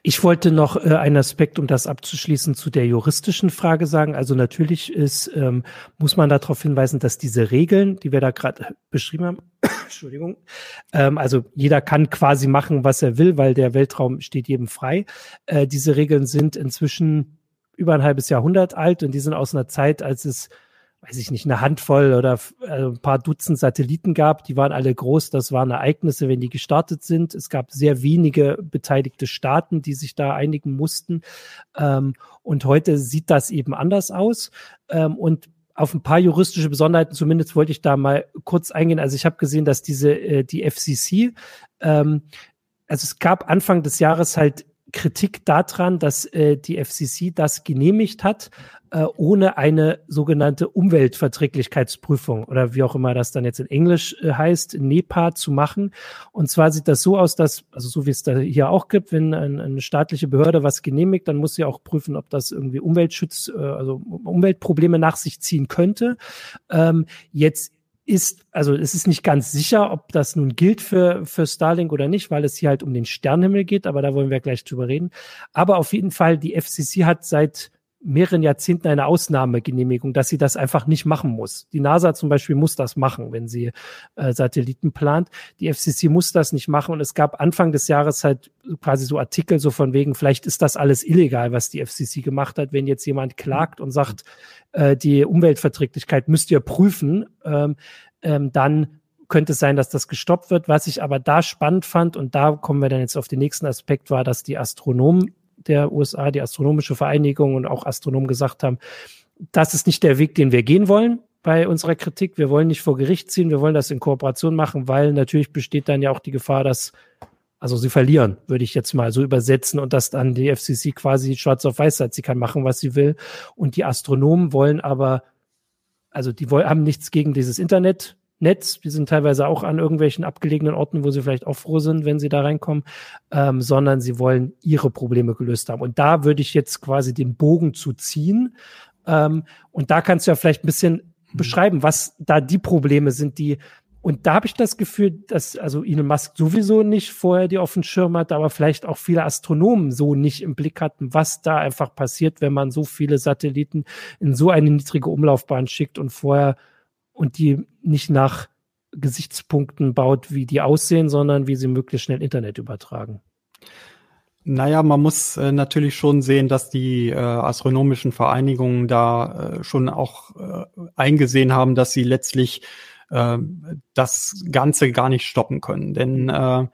Ich wollte noch einen Aspekt, um das abzuschließen, zu der juristischen Frage sagen. Also natürlich muss man darauf hinweisen, dass diese Regeln, die wir da gerade beschrieben haben, Entschuldigung, also jeder kann quasi machen, was er will, weil der Weltraum steht jedem frei. Diese Regeln sind inzwischen über ein halbes Jahrhundert alt, und die sind aus einer Zeit, als es, weiß ich nicht, eine Handvoll oder ein paar Dutzend Satelliten gab. Die waren alle groß. Das waren Ereignisse, wenn die gestartet sind. Es gab sehr wenige beteiligte Staaten, die sich da einigen mussten. Und heute sieht das eben anders aus. Und auf ein paar juristische Besonderheiten zumindest wollte ich da mal kurz eingehen. Also ich habe gesehen, dass die FCC, also es gab Anfang des Jahres halt Kritik daran, dass die FCC das genehmigt hat, ohne eine sogenannte Umweltverträglichkeitsprüfung oder wie auch immer das dann jetzt in Englisch heißt, NEPA zu machen. Und zwar sieht das so aus, dass, also so wie es da hier auch gibt, wenn eine staatliche Behörde was genehmigt, dann muss sie auch prüfen, ob das irgendwie Umweltschutz, also Umweltprobleme nach sich ziehen könnte. Jetzt ist, also es ist nicht ganz sicher, ob das nun gilt für Starlink oder nicht, weil es hier halt um den Sternenhimmel geht, aber da wollen wir gleich drüber reden. Aber auf jeden Fall, die FCC hat seit mehreren Jahrzehnten eine Ausnahmegenehmigung, dass sie das einfach nicht machen muss. Die NASA zum Beispiel muss das machen, wenn sie Satelliten plant. Die FCC muss das nicht machen und es gab Anfang des Jahres halt quasi so Artikel so von wegen, vielleicht ist das alles illegal, was die FCC gemacht hat, wenn jetzt jemand klagt und sagt, die Umweltverträglichkeit müsst ihr prüfen, dann könnte es sein, dass das gestoppt wird. Was ich aber da spannend fand und da kommen wir dann jetzt auf den nächsten Aspekt, war, dass die Astronomen der USA, die Astronomische Vereinigung und auch Astronomen gesagt haben, das ist nicht der Weg, den wir gehen wollen bei unserer Kritik. Wir wollen nicht vor Gericht ziehen, wir wollen das in Kooperation machen, weil natürlich besteht dann ja auch die Gefahr, dass, also sie verlieren, würde ich jetzt mal so übersetzen, und dass dann die FCC quasi schwarz auf weiß hat, sie kann machen, was sie will. Und die Astronomen wollen aber, also die haben nichts gegen dieses Internetnetz, die sind teilweise auch an irgendwelchen abgelegenen Orten, wo sie vielleicht auch froh sind, wenn sie da reinkommen, sondern sie wollen ihre Probleme gelöst haben. Und da würde ich jetzt quasi den Bogen zu ziehen. Und da kannst du ja vielleicht ein bisschen beschreiben, was da die Probleme sind, die, und da habe ich das Gefühl, dass also Elon Musk sowieso nicht vorher die auf den Schirm hatte, aber vielleicht auch viele Astronomen so nicht im Blick hatten, was da einfach passiert, wenn man so viele Satelliten in so eine niedrige Umlaufbahn schickt und vorher und die nicht nach Gesichtspunkten baut, wie die aussehen, sondern wie sie möglichst schnell Internet übertragen. Naja, man muss natürlich schon sehen, dass die astronomischen Vereinigungen da schon auch eingesehen haben, dass sie letztlich das Ganze gar nicht stoppen können. Denn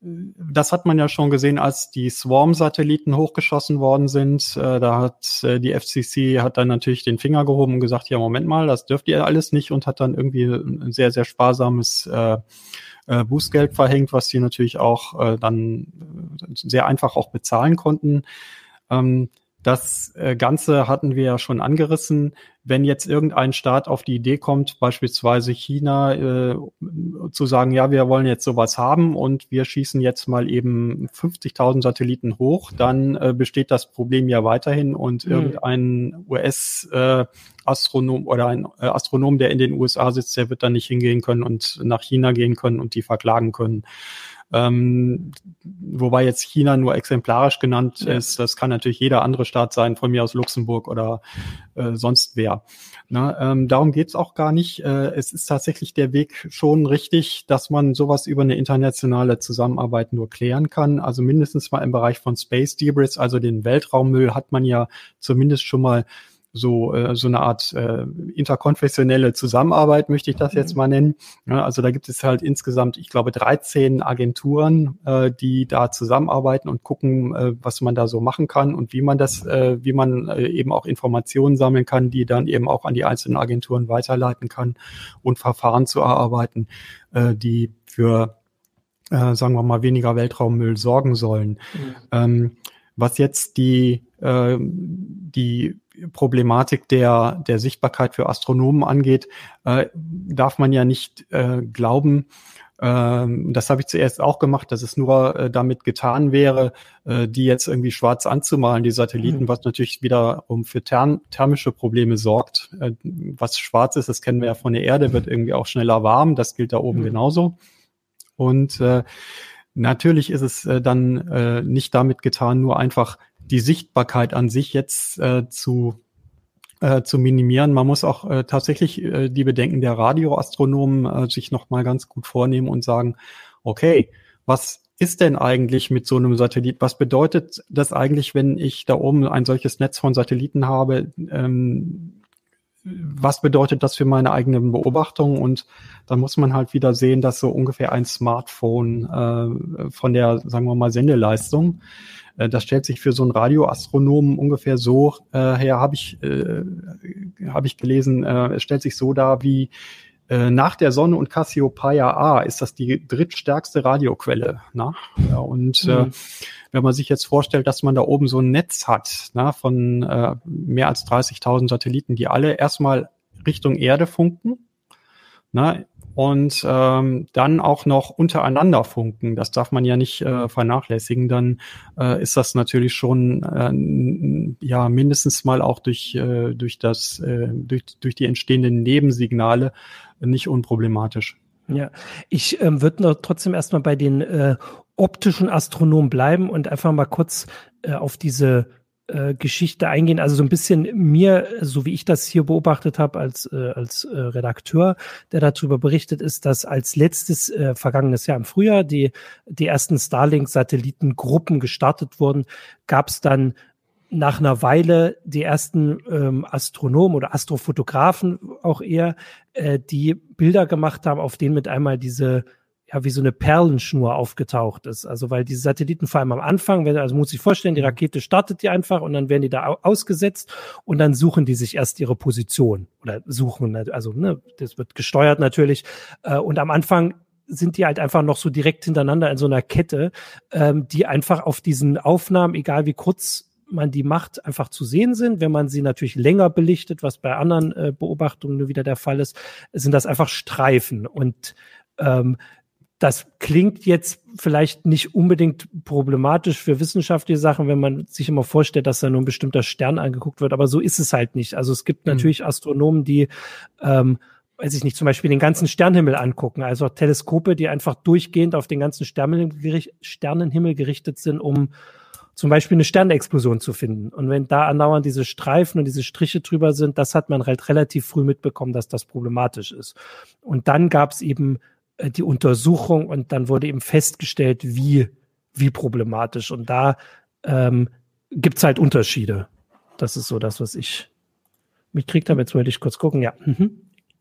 das hat man ja schon gesehen, als die Swarm-Satelliten hochgeschossen worden sind. Da hat die FCC hat dann natürlich den Finger gehoben und gesagt, ja, Moment mal, das dürft ihr alles nicht, und hat dann irgendwie ein sehr, sehr sparsames Bußgeld verhängt, was die natürlich auch dann sehr einfach auch bezahlen konnten. Das Ganze hatten wir ja schon angerissen. Wenn jetzt irgendein Staat auf die Idee kommt, beispielsweise China, zu sagen, ja, wir wollen jetzt sowas haben und wir schießen jetzt mal eben 50.000 Satelliten hoch, dann besteht das Problem ja weiterhin, und irgendein US-Astronom oder ein Astronom, der in den USA sitzt, der wird dann nicht hingehen können und nach China gehen können und die verklagen können. Wobei jetzt China nur exemplarisch genannt ist, das kann natürlich jeder andere Staat sein, von mir aus Luxemburg oder sonst wer. Na, darum geht's auch gar nicht. Es ist tatsächlich der Weg schon richtig, dass man sowas über eine internationale Zusammenarbeit nur klären kann. Also mindestens mal im Bereich von Space Debris, also den Weltraummüll, hat man ja zumindest schon mal so eine Art interkonfessionelle Zusammenarbeit, möchte ich das jetzt mal nennen. Ja, also da gibt es halt insgesamt, ich glaube, 13 Agenturen, die da zusammenarbeiten und gucken, was man da so machen kann und wie man das, wie man eben auch Informationen sammeln kann, die dann eben auch an die einzelnen Agenturen weiterleiten kann, und Verfahren zu erarbeiten, die für, sagen wir mal, weniger Weltraummüll sorgen sollen. Mhm. Was jetzt die Problematik der Sichtbarkeit für Astronomen angeht, darf man ja nicht glauben, das habe ich zuerst auch gemacht, dass es nur damit getan wäre, die jetzt irgendwie schwarz anzumalen, die Satelliten, was natürlich wiederum für thermische Probleme sorgt. Was schwarz ist, das kennen wir ja von der Erde, wird irgendwie auch schneller warm, das gilt da oben genauso. Und natürlich ist es dann nicht damit getan, nur einfach die Sichtbarkeit an sich jetzt zu minimieren. Man muss auch tatsächlich die Bedenken der Radioastronomen sich nochmal ganz gut vornehmen und sagen, okay, was ist denn eigentlich mit so einem Satellit? Was bedeutet das eigentlich, wenn ich da oben ein solches Netz von Satelliten habe? Was bedeutet das für meine eigenen Beobachtungen? Und dann muss man halt wieder sehen, dass so ungefähr ein Smartphone von der, sagen wir mal, Sendeleistung, das stellt sich für so einen Radioastronomen ungefähr so her, habe ich gelesen, es stellt sich so dar wie nach der Sonne und Cassiopeia A ist das die drittstärkste Radioquelle. Na? Ja, und wenn man sich jetzt vorstellt, dass man da oben so ein Netz hat, na, von mehr als 30.000 Satelliten, die alle erstmal Richtung Erde funken, Ne? Und dann auch noch untereinander funken, das darf man ja nicht vernachlässigen, dann ist das natürlich schon ja mindestens mal auch durch die entstehenden Nebensignale nicht unproblematisch. Ja, ich würde noch trotzdem erstmal bei den optischen Astronomen bleiben und einfach mal kurz auf diese Geschichte eingehen, also so ein bisschen mir, so wie ich das hier beobachtet habe als Redakteur, der darüber berichtet ist, dass als letztes vergangenes Jahr im Frühjahr die ersten Starlink-Satellitengruppen gestartet wurden, gab es dann nach einer Weile die ersten Astronomen oder Astrofotografen auch eher, die Bilder gemacht haben, auf denen mit einmal diese ja, wie so eine Perlenschnur aufgetaucht ist. Also, weil diese Satelliten vor allem am Anfang, also muss ich vorstellen, die Rakete startet die einfach und dann werden die da ausgesetzt und dann suchen die sich erst ihre Position oder suchen, also, ne, das wird gesteuert natürlich. Und am Anfang sind die halt einfach noch so direkt hintereinander in so einer Kette, die einfach auf diesen Aufnahmen, egal wie kurz man die macht, einfach zu sehen sind. Wenn man sie natürlich länger belichtet, was bei anderen Beobachtungen nur wieder der Fall ist, sind das einfach Streifen und, das klingt jetzt vielleicht nicht unbedingt problematisch für wissenschaftliche Sachen, wenn man sich immer vorstellt, dass da nur ein bestimmter Stern angeguckt wird, aber so ist es halt nicht. Also es gibt natürlich Astronomen, die, weiß ich nicht, zum Beispiel den ganzen Sternenhimmel angucken, also auch Teleskope, die einfach durchgehend auf den ganzen Sternenhimmel gerichtet sind, um zum Beispiel eine Sternexplosion zu finden. Und wenn da andauernd diese Streifen und diese Striche drüber sind, das hat man halt relativ früh mitbekommen, dass das problematisch ist. Und dann gab es eben die Untersuchung und dann wurde eben festgestellt, wie problematisch. Und da gibt's halt Unterschiede. Das ist so das, was ich mitgekriegt habe. Jetzt wollte ich kurz gucken. Ja,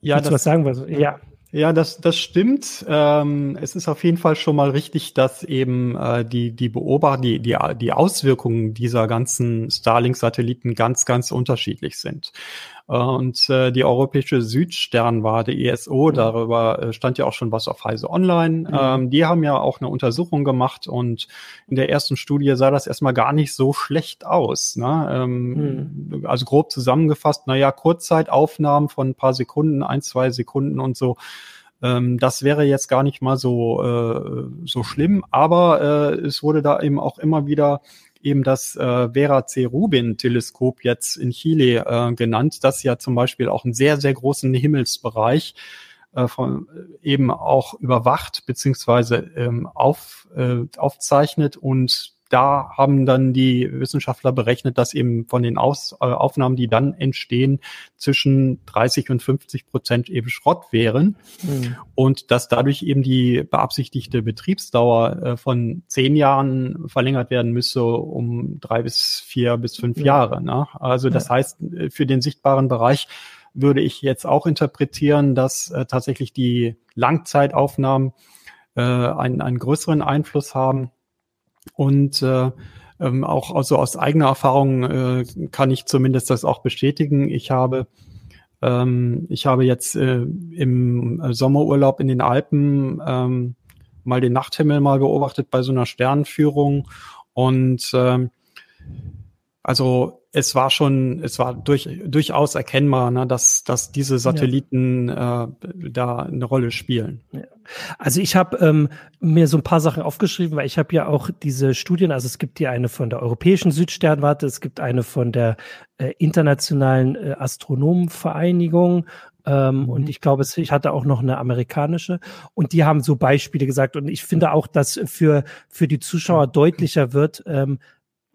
ja, das, was sagen wir? Ja. Ja, das stimmt. Es ist auf jeden Fall schon mal richtig, dass eben die Auswirkungen dieser ganzen Starlink-Satelliten ganz, ganz unterschiedlich sind. Und die europäische Südsternwarte ESO, darüber stand ja auch schon was auf Heise Online. Die haben ja auch eine Untersuchung gemacht und in der ersten Studie sah das erstmal gar nicht so schlecht aus. Ne? Also grob zusammengefasst, naja, Kurzzeitaufnahmen von ein paar Sekunden, 1-2 Sekunden und so. Das wäre jetzt gar nicht mal so schlimm, aber es wurde da eben auch immer wieder eben das Vera C. Rubin-Teleskop jetzt in Chile genannt, das ja zum Beispiel auch einen sehr, sehr großen Himmelsbereich eben auch überwacht bzw. aufzeichnet. Und da haben dann die Wissenschaftler berechnet, dass eben von den Aufnahmen, die dann entstehen, zwischen 30% und 50% eben Schrott wären. Und dass dadurch eben die beabsichtigte Betriebsdauer von 10 Jahren verlängert werden müsse um 3 bis 4 bis 5 Jahre. Ne? Also das heißt, für den sichtbaren Bereich würde ich jetzt auch interpretieren, dass tatsächlich die Langzeitaufnahmen einen größeren Einfluss haben. Und auch also aus eigener Erfahrung kann ich zumindest das auch bestätigen. Ich habe jetzt im Sommerurlaub in den Alpen mal den Nachthimmel mal beobachtet bei so einer Sternenführung. Und also es war durchaus erkennbar, ne, dass diese Satelliten da eine Rolle spielen. Ja. Also ich habe mir so ein paar Sachen aufgeschrieben, weil ich habe ja auch diese Studien, also es gibt hier eine von der Europäischen Südsternwarte, es gibt eine von der Internationalen Astronomenvereinigung und ich glaube, ich hatte auch noch eine amerikanische und die haben so Beispiele gesagt und ich finde auch, dass für die Zuschauer deutlicher wird,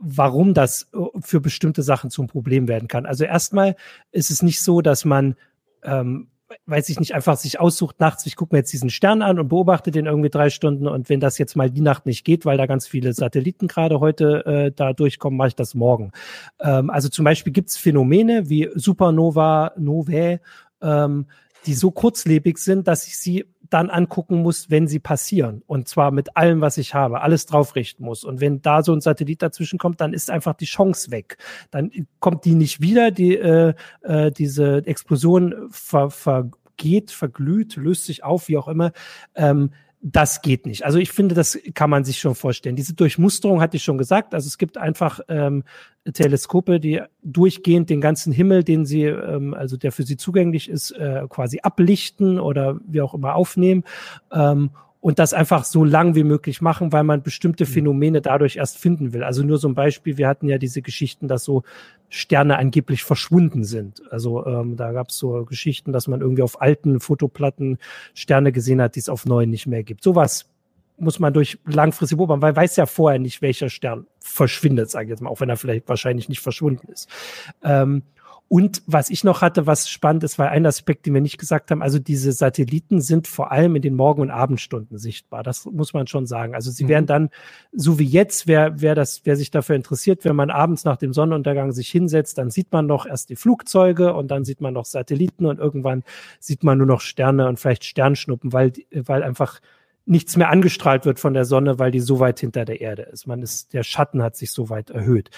warum das für bestimmte Sachen zum Problem werden kann. Also erstmal ist es nicht so, dass man weiß ich nicht, einfach sich aussucht nachts, ich gucke mir jetzt diesen Stern an und beobachte den irgendwie 3 Stunden und wenn das jetzt mal die Nacht nicht geht, weil da ganz viele Satelliten gerade heute da durchkommen, mache ich das morgen. Also zum Beispiel gibt es Phänomene wie Novae, die so kurzlebig sind, dass ich sie dann angucken muss, wenn sie passieren. Und zwar mit allem, was ich habe, alles draufrichten muss. Und wenn da so ein Satellit dazwischen kommt, dann ist einfach die Chance weg. Dann kommt die nicht wieder, diese Explosion verglüht, löst sich auf, wie auch immer. Das geht nicht. Also ich finde, das kann man sich schon vorstellen. Diese Durchmusterung hatte ich schon gesagt. Also es gibt einfach Teleskope, die durchgehend den ganzen Himmel, den sie, also der für sie zugänglich ist, quasi ablichten oder wie auch immer aufnehmen. Und das einfach so lang wie möglich machen, weil man bestimmte Phänomene dadurch erst finden will. Also nur so ein Beispiel, wir hatten ja diese Geschichten, dass so Sterne angeblich verschwunden sind. Also da gab es so Geschichten, dass man irgendwie auf alten Fotoplatten Sterne gesehen hat, die es auf neuen nicht mehr gibt. Sowas muss man durch langfristig beobachten, weil man weiß ja vorher nicht, welcher Stern verschwindet, sage ich jetzt mal, auch wenn er vielleicht wahrscheinlich nicht verschwunden ist. Und was ich noch hatte, was spannend ist, war ein Aspekt, den wir nicht gesagt haben, also diese Satelliten sind vor allem in den Morgen- und Abendstunden sichtbar. Das muss man schon sagen. Also sie werden dann, so wie jetzt, wer sich dafür interessiert, wenn man abends nach dem Sonnenuntergang sich hinsetzt, dann sieht man noch erst die Flugzeuge und dann sieht man noch Satelliten und irgendwann sieht man nur noch Sterne und vielleicht Sternschnuppen, weil einfach nichts mehr angestrahlt wird von der Sonne, weil die so weit hinter der Erde ist. Der Schatten hat sich so weit erhöht.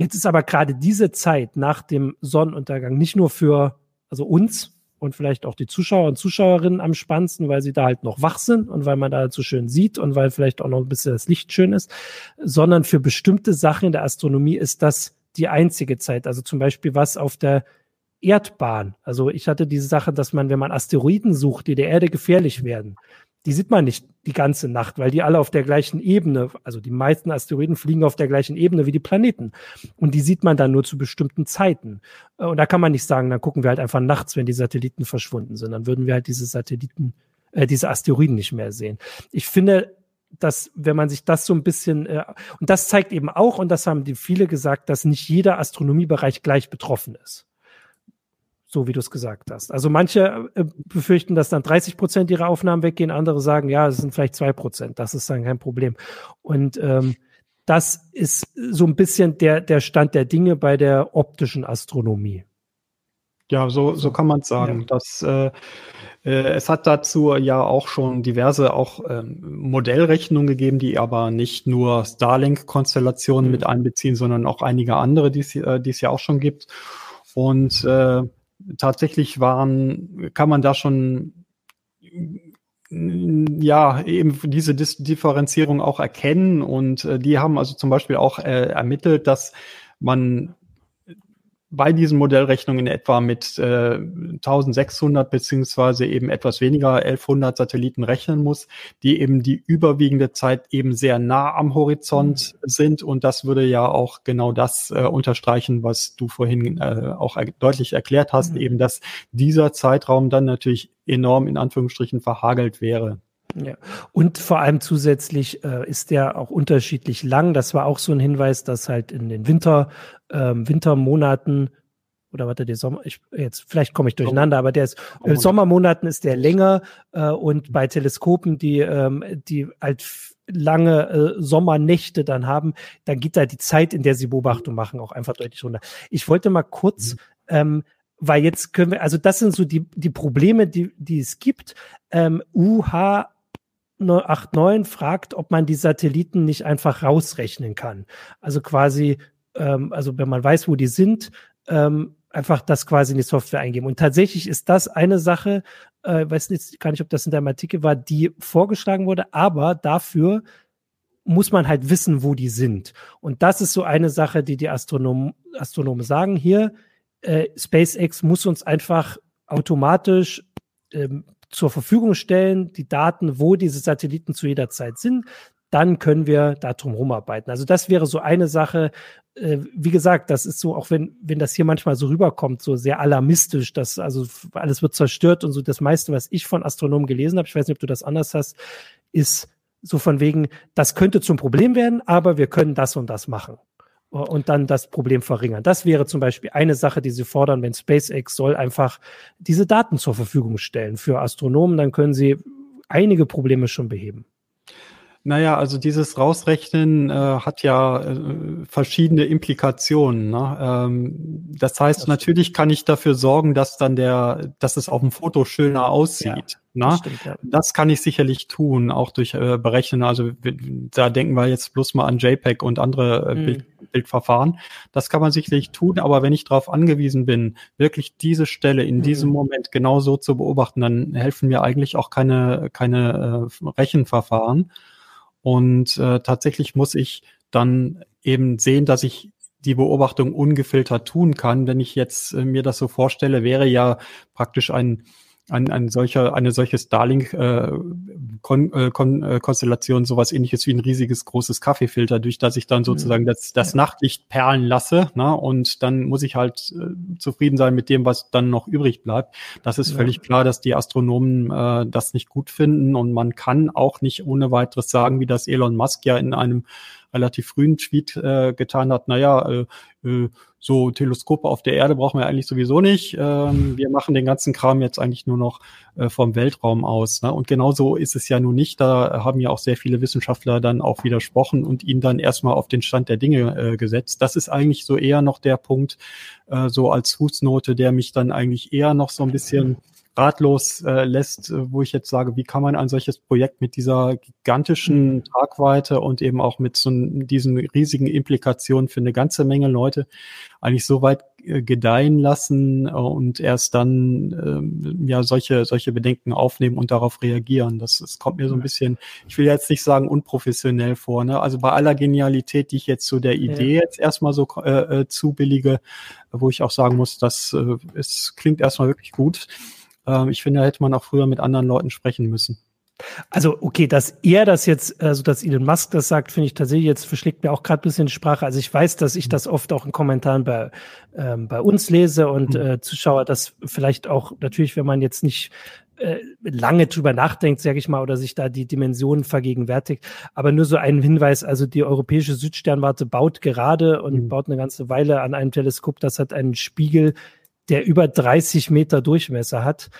Jetzt ist aber gerade diese Zeit nach dem Sonnenuntergang nicht nur für also uns und vielleicht auch die Zuschauer und Zuschauerinnen am spannendsten, weil sie da halt noch wach sind und weil man da halt so schön sieht und weil vielleicht auch noch ein bisschen das Licht schön ist, sondern für bestimmte Sachen in der Astronomie ist das die einzige Zeit. Also zum Beispiel was auf der Erdbahn. Also ich hatte diese Sache, dass man, wenn man Asteroiden sucht, die der Erde gefährlich werden, die sieht man nicht die ganze Nacht, weil die alle auf der gleichen Ebene, also die meisten Asteroiden fliegen auf der gleichen Ebene wie die Planeten. Und die sieht man dann nur zu bestimmten Zeiten. Und da kann man nicht sagen, dann gucken wir halt einfach nachts, wenn die Satelliten verschwunden sind. Dann würden wir halt diese Asteroiden nicht mehr sehen. Ich finde, dass, wenn man sich das so ein bisschen, und das zeigt eben auch, und das haben die viele gesagt, dass nicht jeder Astronomiebereich gleich betroffen ist. So wie du es gesagt hast. Also manche befürchten, dass dann 30% ihrer Aufnahmen weggehen, andere sagen, ja, es sind vielleicht 2%, das ist dann kein Problem. Und das ist so ein bisschen der Stand der Dinge bei der optischen Astronomie. Ja, so kann man es sagen. Ja. Dass, es hat dazu ja auch schon diverse Modellrechnungen gegeben, die aber nicht nur Starlink-Konstellationen mit einbeziehen, sondern auch einige andere, die es ja auch schon gibt. Und tatsächlich kann man da schon ja eben diese Differenzierung auch erkennen und die haben also zum Beispiel auch ermittelt, dass man bei diesen Modellrechnungen etwa mit 1600 beziehungsweise eben etwas weniger 1100 Satelliten rechnen muss, die eben die überwiegende Zeit eben sehr nah am Horizont sind und das würde ja auch genau das unterstreichen, was du vorhin auch deutlich erklärt hast, eben dass dieser Zeitraum dann natürlich enorm in Anführungsstrichen verhagelt wäre. Ja. Und vor allem zusätzlich ist der auch unterschiedlich lang. Das war auch so ein Hinweis, dass halt in den Wintermonaten oder der Sommer, vielleicht komme ich durcheinander, aber der ist, Sommermonaten ist der länger und bei Teleskopen, die halt lange Sommernächte dann haben, dann geht da die Zeit, in der sie Beobachtung machen, auch einfach deutlich runter. Ich wollte mal kurz, weil jetzt können wir, also das sind so die Probleme, die es gibt. UH89 fragt, ob man die Satelliten nicht einfach rausrechnen kann. Also quasi, wenn man weiß, wo die sind, einfach das quasi in die Software eingeben. Und tatsächlich ist das eine Sache, ich weiß jetzt gar nicht, ob das in deinem Artikel war, die vorgeschlagen wurde, aber dafür muss man halt wissen, wo die sind. Und das ist so eine Sache, die die Astronomen sagen, hier, SpaceX muss uns einfach automatisch zur Verfügung stellen, die Daten, wo diese Satelliten zu jeder Zeit sind, dann können wir da drum rumarbeiten. Also das wäre so eine Sache, wie gesagt, das ist so, auch wenn das hier manchmal so rüberkommt, so sehr alarmistisch, dass also alles wird zerstört und so, das meiste, was ich von Astronomen gelesen habe, ich weiß nicht, ob du das anders hast, ist so von wegen, das könnte zum Problem werden, aber wir können das und das machen. Und dann das Problem verringern. Das wäre zum Beispiel eine Sache, die sie fordern, wenn SpaceX soll einfach diese Daten zur Verfügung stellen für Astronomen, dann können sie einige Probleme schon beheben. Naja, also dieses Rausrechnen hat ja verschiedene Implikationen. Ne? Das heißt, natürlich kann ich dafür sorgen, dass es auf dem Foto schöner aussieht. Ja, ne? Das stimmt, ja. Das kann ich sicherlich tun, auch durch Berechnen. Also da denken wir jetzt bloß mal an JPEG und andere Bildverfahren. Das kann man sicherlich tun, aber wenn ich darauf angewiesen bin, wirklich diese Stelle in diesem Moment genau so zu beobachten, dann helfen mir eigentlich auch keine Rechenverfahren. Und tatsächlich muss ich dann eben sehen, dass ich die Beobachtung ungefiltert tun kann. Wenn ich jetzt mir das so vorstelle, wäre ja praktisch eine solche Starlink-Konstellation sowas ähnliches wie ein riesiges, großes Kaffeefilter, durch das ich dann sozusagen das Nachtlicht perlen lasse, ne? Und dann muss ich halt zufrieden sein mit dem, was dann noch übrig bleibt. Das ist völlig klar, dass die Astronomen das nicht gut finden, und man kann auch nicht ohne weiteres sagen, wie das Elon Musk ja in einem relativ frühen Tweet getan hat, so Teleskope auf der Erde brauchen wir eigentlich sowieso nicht. Wir machen den ganzen Kram jetzt eigentlich nur noch vom Weltraum aus. Ne? Und genau so ist es ja nun nicht. Da haben ja auch sehr viele Wissenschaftler dann auch widersprochen und ihn dann erstmal auf den Stand der Dinge gesetzt. Das ist eigentlich so eher noch der Punkt, so als Fußnote, der mich dann eigentlich eher noch so ein bisschen ratlos lässt, wo ich jetzt sage, wie kann man ein solches Projekt mit dieser gigantischen Tragweite und eben auch mit so diesen riesigen Implikationen für eine ganze Menge Leute eigentlich so weit gedeihen lassen und erst dann solche Bedenken aufnehmen und darauf reagieren. Das kommt mir so ein bisschen, ich will jetzt nicht sagen unprofessionell vor, ne? Also bei aller Genialität, die ich jetzt zu der Idee jetzt erstmal so zubillige, wo ich auch sagen muss, das es klingt erstmal wirklich gut. Ich finde, da hätte man auch früher mit anderen Leuten sprechen müssen. Also okay, dass er das jetzt, also dass Elon Musk das sagt, finde ich tatsächlich, jetzt verschlägt mir auch gerade ein bisschen die Sprache. Also ich weiß, dass ich das oft auch in Kommentaren bei uns lese und Zuschauer, das vielleicht auch natürlich, wenn man jetzt nicht lange drüber nachdenkt, sage ich mal, oder sich da die Dimensionen vergegenwärtigt. Aber nur so einen Hinweis, also die europäische Südsternwarte baut gerade und baut eine ganze Weile an einem Teleskop, das hat einen Spiegel, der über 30 Meter Durchmesser hat.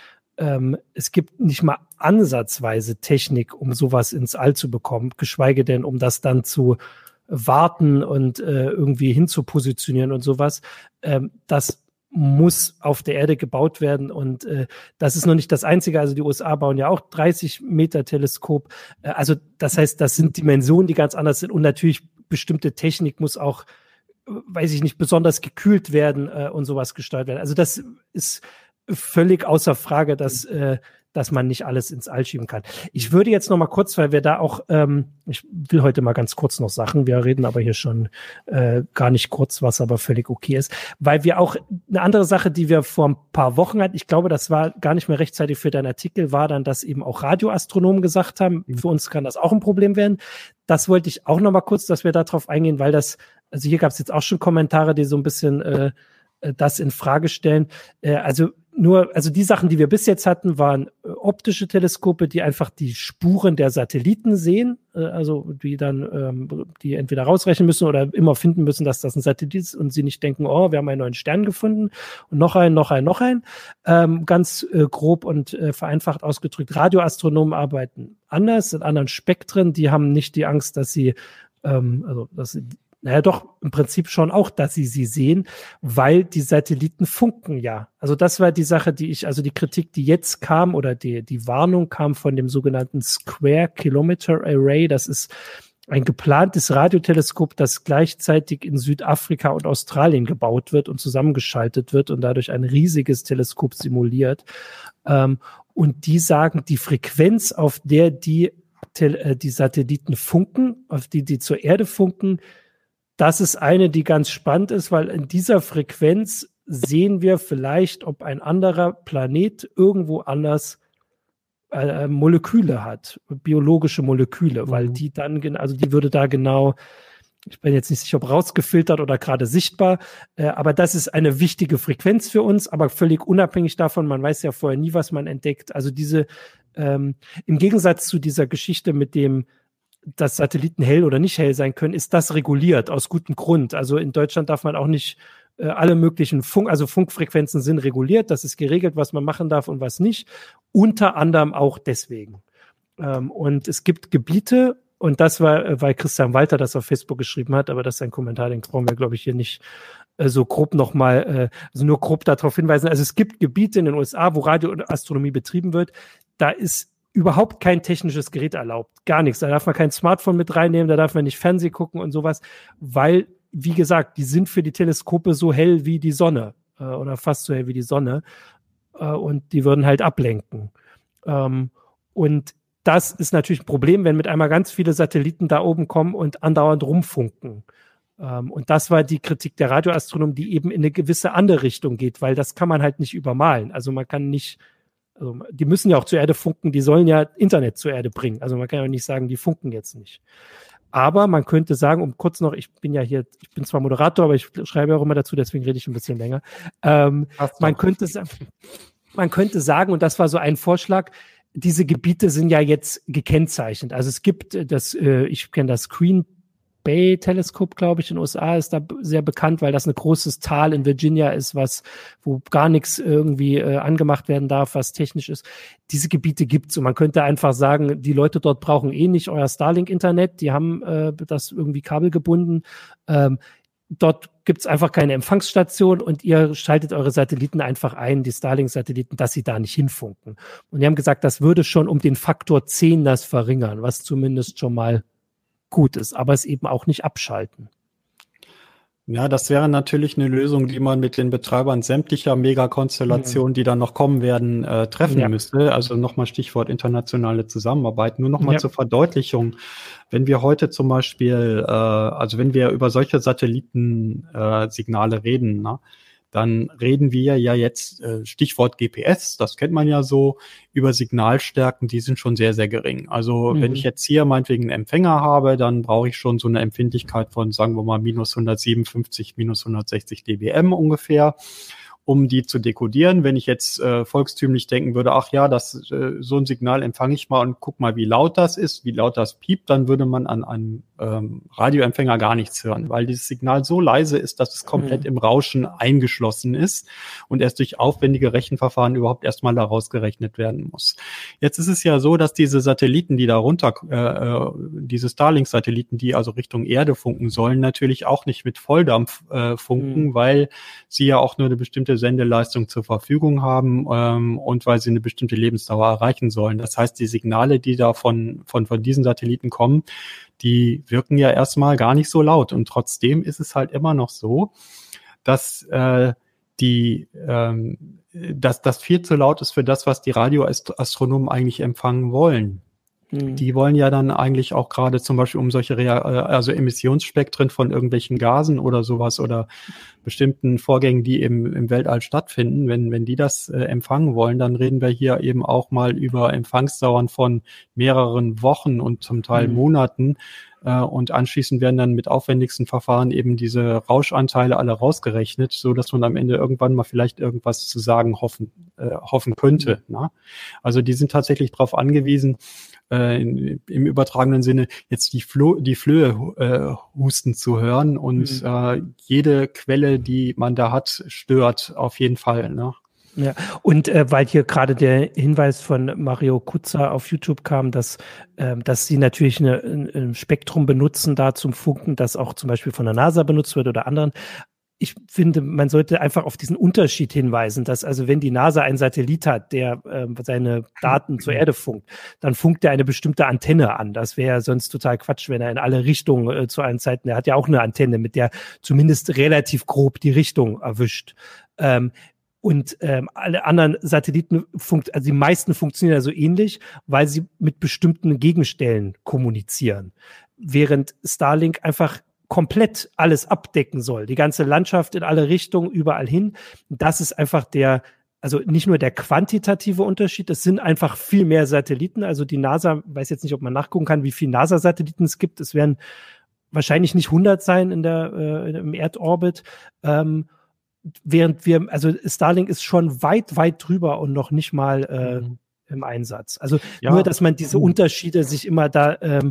Es gibt nicht mal ansatzweise Technik, um sowas ins All zu bekommen, geschweige denn, um das dann zu warten und irgendwie hinzupositionieren und sowas. Das muss auf der Erde gebaut werden, und das ist noch nicht das Einzige. Also die USA bauen ja auch 30 Meter Teleskop. Also das heißt, das sind Dimensionen, die ganz anders sind, und natürlich bestimmte Technik muss auch, weiß ich nicht, besonders gekühlt werden und sowas gesteuert werden. Also das ist völlig außer Frage, dass man nicht alles ins All schieben kann. Ich würde jetzt noch mal kurz, weil wir da auch, ich will heute mal ganz kurz noch Sachen, wir reden aber hier schon gar nicht kurz, was aber völlig okay ist, weil wir auch eine andere Sache, die wir vor ein paar Wochen hatten, ich glaube, das war gar nicht mehr rechtzeitig für deinen Artikel, war dann, dass eben auch Radioastronomen gesagt haben, für uns kann das auch ein Problem werden. Das wollte ich auch noch mal kurz, dass wir darauf eingehen, weil das, also hier gab es jetzt auch schon Kommentare, die so ein bisschen das in Frage stellen. Also die Sachen, die wir bis jetzt hatten, waren optische Teleskope, die einfach die Spuren der Satelliten sehen, also die dann die entweder rausrechnen müssen oder immer finden müssen, dass das ein Satellit ist und sie nicht denken, oh, wir haben einen neuen Stern gefunden und noch einen. Ganz grob und vereinfacht ausgedrückt. Radioastronomen arbeiten anders, in anderen Spektren. Die haben nicht die Angst, dass sie im Prinzip schon auch, dass sie sehen, weil die Satelliten funken ja. Also das war die Sache, die Kritik, die jetzt kam, oder die Warnung kam von dem sogenannten Square Kilometer Array. Das ist ein geplantes Radioteleskop, das gleichzeitig in Südafrika und Australien gebaut wird und zusammengeschaltet wird und dadurch ein riesiges Teleskop simuliert. Und die sagen, die Frequenz, auf der die Satelliten funken, auf die zur Erde funken, das ist eine, die ganz spannend ist, weil in dieser Frequenz sehen wir vielleicht, ob ein anderer Planet irgendwo anders Moleküle hat, biologische Moleküle, weil die dann, also die würde da genau, ich bin jetzt nicht sicher, ob rausgefiltert oder gerade sichtbar, aber das ist eine wichtige Frequenz für uns, aber völlig unabhängig davon, man weiß ja vorher nie, was man entdeckt. Also diese, im Gegensatz zu dieser Geschichte mit dem, dass Satelliten hell oder nicht hell sein können, ist das reguliert, aus gutem Grund. Also in Deutschland darf man auch nicht alle möglichen Funkfrequenzen sind reguliert, das ist geregelt, was man machen darf und was nicht, unter anderem auch deswegen. Und es gibt Gebiete, und das war, weil Christian Walter das auf Facebook geschrieben hat, aber das ist ein Kommentar, den brauchen wir, glaube ich, hier nicht so grob nochmal, also nur grob darauf hinweisen. Also es gibt Gebiete in den USA, wo Radioastronomie betrieben wird, da ist überhaupt kein technisches Gerät erlaubt, gar nichts. Da darf man kein Smartphone mit reinnehmen, da darf man nicht Fernsehen gucken und sowas, weil wie gesagt, die sind für die Teleskope so hell wie die Sonne oder fast so hell wie die Sonne und die würden halt ablenken. Und das ist natürlich ein Problem, wenn mit einmal ganz viele Satelliten da oben kommen und andauernd rumfunken. Und das war die Kritik der Radioastronomen, die eben in eine gewisse andere Richtung geht, weil das kann man halt nicht übermalen. Also man kann nicht, also die müssen ja auch zur Erde funken, die sollen ja Internet zur Erde bringen. Also man kann ja nicht sagen, die funken jetzt nicht. Aber man könnte sagen, um kurz noch, ich bin zwar Moderator, aber ich schreibe ja auch immer dazu, deswegen rede ich ein bisschen länger. Man könnte sagen, und das war so ein Vorschlag, diese Gebiete sind ja jetzt gekennzeichnet. Also es gibt das, ich kenne das Green Bay Teleskop, glaube ich, in den USA ist da sehr bekannt, weil das ein großes Tal in Virginia ist, wo gar nichts irgendwie angemacht werden darf, was technisch ist. Diese Gebiete gibt's und man könnte einfach sagen, die Leute dort brauchen eh nicht euer Starlink-Internet, die haben das irgendwie kabelgebunden. Dort gibt's einfach keine Empfangsstation und ihr schaltet eure Satelliten einfach ein, die Starlink-Satelliten, dass sie da nicht hinfunken. Und die haben gesagt, das würde schon um den Faktor 10 das verringern, was zumindest schon mal gut ist, aber es eben auch nicht abschalten. Ja, das wäre natürlich eine Lösung, die man mit den Betreibern sämtlicher Megakonstellationen, die dann noch kommen werden, treffen müsste. Also nochmal Stichwort internationale Zusammenarbeit. Nur nochmal zur Verdeutlichung. Wenn wir heute zum Beispiel, also wenn wir über solche Satellitensignale reden, ne, dann reden wir ja jetzt, Stichwort GPS, das kennt man ja so, über Signalstärken, die sind schon sehr, sehr gering. Also wenn ich jetzt hier meinetwegen einen Empfänger habe, dann brauche ich schon so eine Empfindlichkeit von, sagen wir mal, minus 157, minus 160 dBm ungefähr, um die zu dekodieren. Wenn ich jetzt volkstümlich denken würde, ach ja, das so ein Signal empfange ich mal und guck mal, wie laut das ist, wie laut das piept, dann würde man an einem Radioempfänger gar nichts hören, weil dieses Signal so leise ist, dass es komplett im Rauschen eingeschlossen ist und erst durch aufwendige Rechenverfahren überhaupt erstmal daraus gerechnet werden muss. Jetzt ist es ja so, dass diese Satelliten, die da runter, diese Starlink-Satelliten, die also Richtung Erde funken sollen, natürlich auch nicht mit Volldampf funken, weil sie ja auch nur eine bestimmte Sendeleistung zur Verfügung haben und weil sie eine bestimmte Lebensdauer erreichen sollen. Das heißt, die Signale, die da von diesen Satelliten kommen, die wirken ja erstmal gar nicht so laut. Und trotzdem ist es halt immer noch so, dass dass das viel zu laut ist für das, was die Radioastronomen eigentlich empfangen wollen. Die wollen ja dann eigentlich auch gerade zum Beispiel um solche Emissionsspektren von irgendwelchen Gasen oder sowas oder bestimmten Vorgängen, die im Weltall stattfinden, wenn die das empfangen wollen, dann reden wir hier eben auch mal über Empfangsdauern von mehreren Wochen und zum Teil Monaten. Und anschließend werden dann mit aufwendigsten Verfahren eben diese Rauschanteile alle rausgerechnet, so dass man am Ende irgendwann mal vielleicht irgendwas zu sagen hoffen könnte. Ne? Also die sind tatsächlich darauf angewiesen, im übertragenen Sinne jetzt die Flöhe husten zu hören und jede Quelle, die man da hat, stört auf jeden Fall. Ne? Ja, und weil hier gerade der Hinweis von Mario Kutzer auf YouTube kam, dass sie natürlich ein Spektrum benutzen da zum Funken, das auch zum Beispiel von der NASA benutzt wird oder anderen. Ich finde, man sollte einfach auf diesen Unterschied hinweisen, dass also wenn die NASA einen Satellit hat, der seine Daten zur Erde funkt, dann funkt er eine bestimmte Antenne an. Das wäre ja sonst total Quatsch, wenn er in alle Richtungen zu allen Zeiten, er hat ja auch eine Antenne, mit der zumindest relativ grob die Richtung erwischt. Und alle anderen Satelliten, also die meisten funktionieren ja so ähnlich, weil sie mit bestimmten Gegenstellen kommunizieren. Während Starlink einfach komplett alles abdecken soll. Die ganze Landschaft in alle Richtungen, überall hin. Das ist einfach also nicht nur der quantitative Unterschied, es sind einfach viel mehr Satelliten. Also die NASA, weiß jetzt nicht, ob man nachgucken kann, wie viele NASA-Satelliten es gibt. Es werden wahrscheinlich nicht 100 sein im Erdorbit. Während also Starlink ist schon weit, weit drüber und noch nicht mal im Einsatz. Also nur, dass man diese Unterschiede sich immer da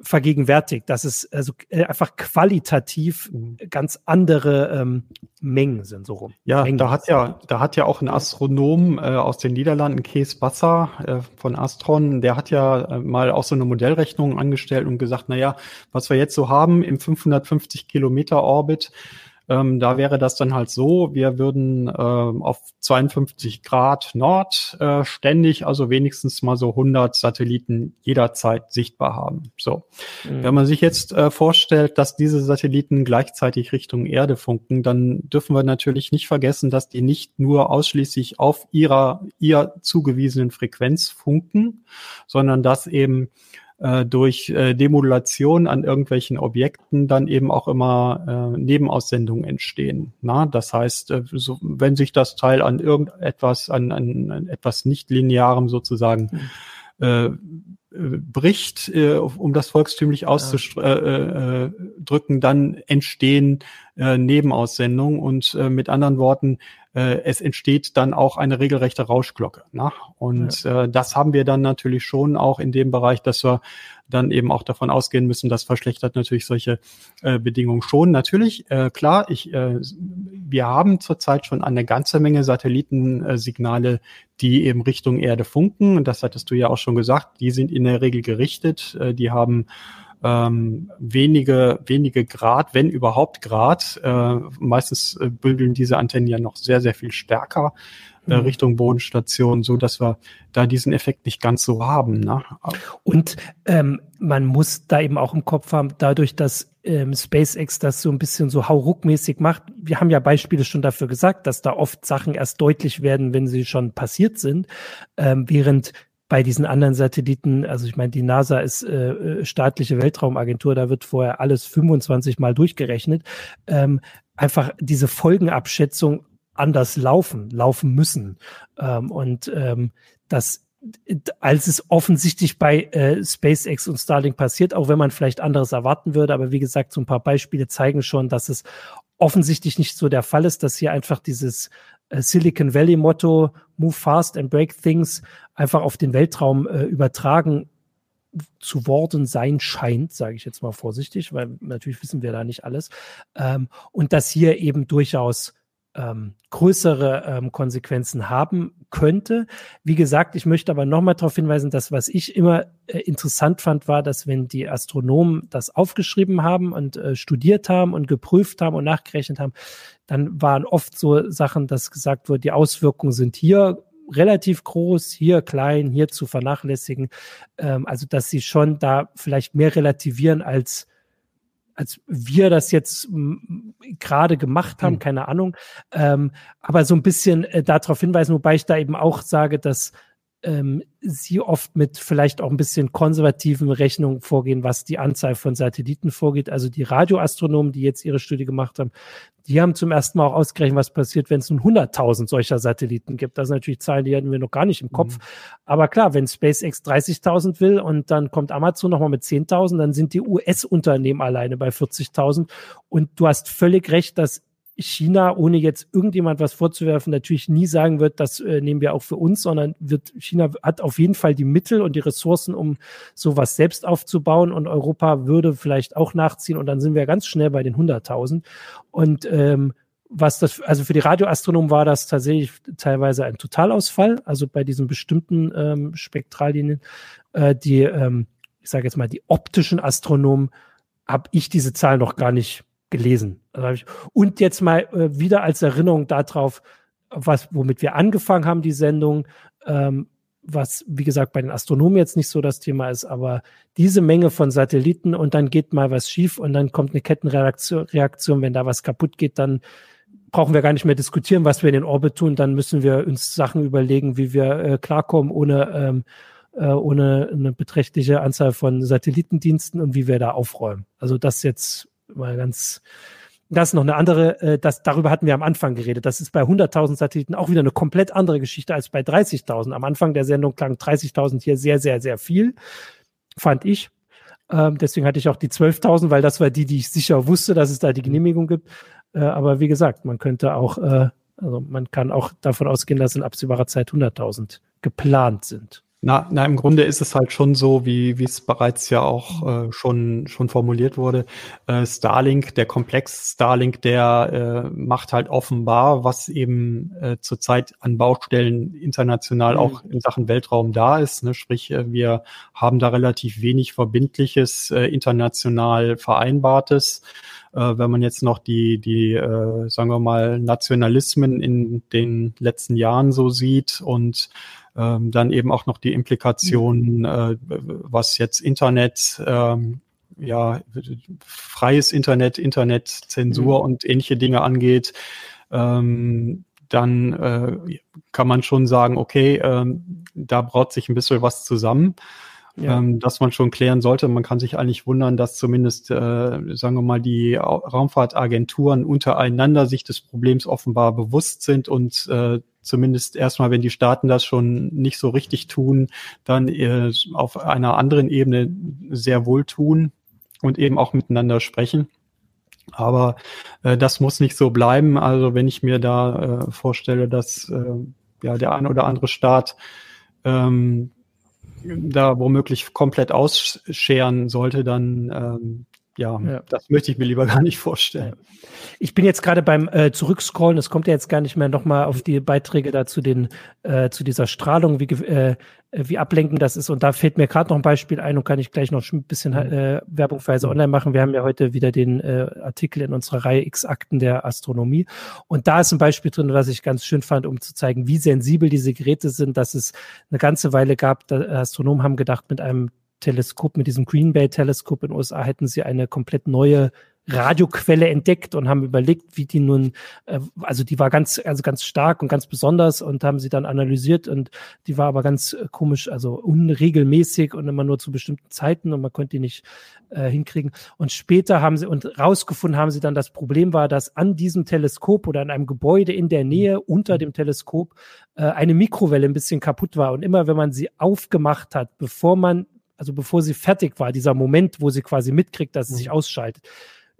vergegenwärtigt, dass es also einfach qualitativ ganz andere Mengen sind so rum. Ja, da hat ja auch ein Astronom aus den Niederlanden, Kees Bassa von Astron, der hat ja mal auch so eine Modellrechnung angestellt und gesagt, naja, was wir jetzt so haben im 550 Kilometer Orbit, Da wäre das dann halt so, wir würden auf 52 Grad Nord ständig, also wenigstens mal so 100 Satelliten jederzeit sichtbar haben. So, Wenn man sich jetzt vorstellt, dass diese Satelliten gleichzeitig Richtung Erde funken, dann dürfen wir natürlich nicht vergessen, dass die nicht nur ausschließlich auf ihr zugewiesenen Frequenz funken, sondern dass eben durch Demodulation an irgendwelchen Objekten dann eben auch immer Nebenaussendungen entstehen. Na, das heißt, wenn sich das Teil an irgendetwas, an etwas Nichtlinearem sozusagen bricht, um das volkstümlich auszudrücken, dann entstehen Nebenaussendungen und mit anderen Worten, es entsteht dann auch eine regelrechte Rauschglocke. Ne? Und das haben wir dann natürlich schon auch in dem Bereich, dass wir dann eben auch davon ausgehen müssen, das verschlechtert natürlich solche Bedingungen schon. Natürlich, klar, wir haben zurzeit schon eine ganze Menge Satellitensignale, die eben Richtung Erde funken. Und das hattest du ja auch schon gesagt, die sind in der Regel gerichtet. Die haben wenige Grad, wenn überhaupt Grad. Meistens bündeln diese Antennen ja noch sehr, sehr viel stärker Richtung Bodenstation, so dass wir da diesen Effekt nicht ganz so haben. Ne? Und man muss da eben auch im Kopf haben, dadurch, dass SpaceX das so ein bisschen so hauruckmäßig macht. Wir haben ja Beispiele schon dafür gesagt, dass da oft Sachen erst deutlich werden, wenn sie schon passiert sind, während bei diesen anderen Satelliten, also ich meine, die NASA ist staatliche Weltraumagentur, da wird vorher alles 25 Mal durchgerechnet, einfach diese Folgenabschätzung anders laufen müssen. Das, als es offensichtlich bei SpaceX und Starlink passiert, auch wenn man vielleicht anderes erwarten würde, aber wie gesagt, so ein paar Beispiele zeigen schon, dass es offensichtlich nicht so der Fall ist, dass hier einfach dieses Silicon Valley Motto, move fast and break things, einfach auf den Weltraum übertragen zu worden sein scheint, sage ich jetzt mal vorsichtig, weil natürlich wissen wir da nicht alles. Und dass hier eben durchaus größere Konsequenzen haben könnte. Wie gesagt, ich möchte aber nochmal darauf hinweisen, dass was ich immer interessant fand, war, dass wenn die Astronomen das aufgeschrieben haben und studiert haben und geprüft haben und nachgerechnet haben, dann waren oft so Sachen, dass gesagt wird, die Auswirkungen sind hier relativ groß, hier klein, hier zu vernachlässigen. Also, dass sie schon da vielleicht mehr relativieren als wir das jetzt gerade gemacht haben, keine Ahnung, aber so ein bisschen darauf hinweisen, wobei ich da eben auch sage, dass sie oft mit vielleicht auch ein bisschen konservativen Rechnungen vorgehen, was die Anzahl von Satelliten vorgeht. Also die Radioastronomen, die jetzt ihre Studie gemacht haben, die haben zum ersten Mal auch ausgerechnet, was passiert, wenn es nun 100.000 solcher Satelliten gibt. Das sind natürlich Zahlen, die hatten wir noch gar nicht im Kopf. Aber klar, wenn SpaceX 30.000 will und dann kommt Amazon nochmal mit 10.000, dann sind die US-Unternehmen alleine bei 40.000. Und du hast völlig recht, dass China, ohne jetzt irgendjemand was vorzuwerfen, natürlich nie sagen wird, das nehmen wir auch für uns, sondern China hat auf jeden Fall die Mittel und die Ressourcen, um sowas selbst aufzubauen, und Europa würde vielleicht auch nachziehen und dann sind wir ganz schnell bei den 100.000. Und was das, also für die Radioastronomen war das tatsächlich teilweise ein Totalausfall, also bei diesen bestimmten Spektrallinien, ich sage jetzt mal, die optischen Astronomen, habe ich diese Zahl noch gar nicht gelesen. Und jetzt mal wieder als Erinnerung darauf, womit wir angefangen haben, die Sendung, was, wie gesagt, bei den Astronomen jetzt nicht so das Thema ist, aber diese Menge von Satelliten und dann geht mal was schief und dann kommt eine Kettenreaktion, wenn da was kaputt geht, dann brauchen wir gar nicht mehr diskutieren, was wir in den Orbit tun, dann müssen wir uns Sachen überlegen, wie wir klarkommen ohne eine beträchtliche Anzahl von Satellitendiensten und wie wir da aufräumen. Also das jetzt mal ganz, das ist noch eine andere, darüber hatten wir am Anfang geredet. Das ist bei 100.000 Satelliten auch wieder eine komplett andere Geschichte als bei 30.000. Am Anfang der Sendung klang 30.000 hier sehr, sehr, sehr viel, fand ich. Deswegen hatte ich auch die 12.000, weil das war die ich sicher wusste, dass es da die Genehmigung gibt. Aber wie gesagt, man könnte auch, man kann auch davon ausgehen, dass in absehbarer Zeit 100.000 geplant sind. Na, im Grunde ist es halt schon so, wie es bereits ja auch schon formuliert wurde. Starlink, der Komplex Starlink, der macht halt offenbar, was eben zurzeit an Baustellen international auch in Sachen Weltraum da ist. Ne? Sprich, wir haben da relativ wenig Verbindliches, international Vereinbartes. wenn man jetzt noch die sagen wir mal, Nationalismen in den letzten Jahren so sieht und dann eben auch noch die Implikationen, was jetzt Internet, freies Internet, Internetzensur und ähnliche Dinge angeht, dann kann man schon sagen, okay, da braut sich ein bisschen was zusammen, dass man schon klären sollte. Man kann sich eigentlich wundern, dass zumindest, sagen wir mal, die Raumfahrtagenturen untereinander sich des Problems offenbar bewusst sind und zumindest erstmal, wenn die Staaten das schon nicht so richtig tun, dann auf einer anderen Ebene sehr wohl tun und eben auch miteinander sprechen. Aber das muss nicht so bleiben. Also wenn ich mir da vorstelle, dass der ein oder andere Staat da womöglich komplett ausscheren sollte, dann das möchte ich mir lieber gar nicht vorstellen. Ich bin jetzt gerade beim Zurückscrollen, das kommt ja jetzt gar nicht mehr nochmal auf die Beiträge da zu dieser Strahlung, wie ablenkend das ist. Und da fällt mir gerade noch ein Beispiel ein und kann ich gleich noch ein bisschen Werbung für Heise Online machen. Wir haben ja heute wieder den Artikel in unserer Reihe X-Akten der Astronomie. Und da ist ein Beispiel drin, was ich ganz schön fand, um zu zeigen, wie sensibel diese Geräte sind, dass es eine ganze Weile gab, da Astronomen haben gedacht, mit einem Teleskop, mit diesem Green Bay Teleskop in den USA hätten sie eine komplett neue Radioquelle entdeckt und haben überlegt, wie die nun, also die war ganz stark und ganz besonders und haben sie dann analysiert und die war aber ganz komisch, also unregelmäßig und immer nur zu bestimmten Zeiten und man konnte die nicht hinkriegen. Und später haben sie dann das Problem war, dass an diesem Teleskop oder an einem Gebäude in der Nähe unter dem Teleskop eine Mikrowelle ein bisschen kaputt war und immer, wenn man sie aufgemacht hat, bevor sie fertig war, dieser Moment, wo sie quasi mitkriegt, dass sie sich ausschaltet.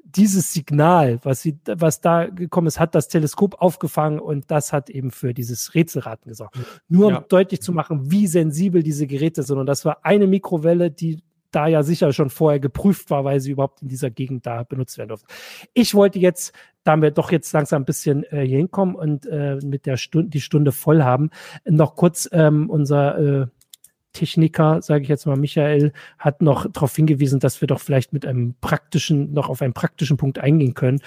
Dieses Signal, was da gekommen ist, hat das Teleskop aufgefangen und das hat eben für dieses Rätselraten gesorgt. Nur um deutlich zu machen, wie sensibel diese Geräte sind. Und das war eine Mikrowelle, die da ja sicher schon vorher geprüft war, weil sie überhaupt in dieser Gegend da benutzt werden durfte. Ich wollte jetzt, da wir doch jetzt langsam ein bisschen hier hinkommen und mit der die Stunde voll haben, noch kurz unser Techniker, sage ich jetzt mal, Michael, hat noch darauf hingewiesen, dass wir doch vielleicht mit einem praktischen, noch auf einen praktischen Punkt eingehen können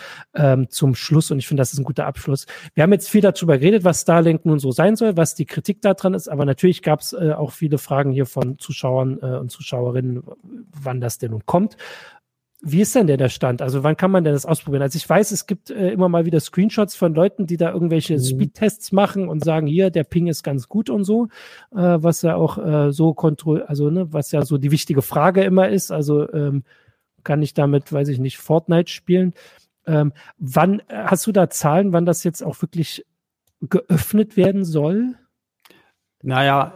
zum Schluss. Und ich finde, das ist ein guter Abschluss. Wir haben jetzt viel darüber geredet, was Starlink nun so sein soll, was die Kritik daran ist. Aber natürlich gab es auch viele Fragen hier von Zuschauern und Zuschauerinnen, wann das denn nun kommt. Wie ist denn der Stand? Also wann kann man denn das ausprobieren? Also ich weiß, es gibt immer mal wieder Screenshots von Leuten, die da irgendwelche Speedtests machen und sagen, hier, der Ping ist ganz gut und so, was ja auch was ja so die wichtige Frage immer ist. Also kann ich damit, weiß ich nicht, Fortnite spielen? Wann hast du da Zahlen, wann das jetzt auch wirklich geöffnet werden soll? Naja,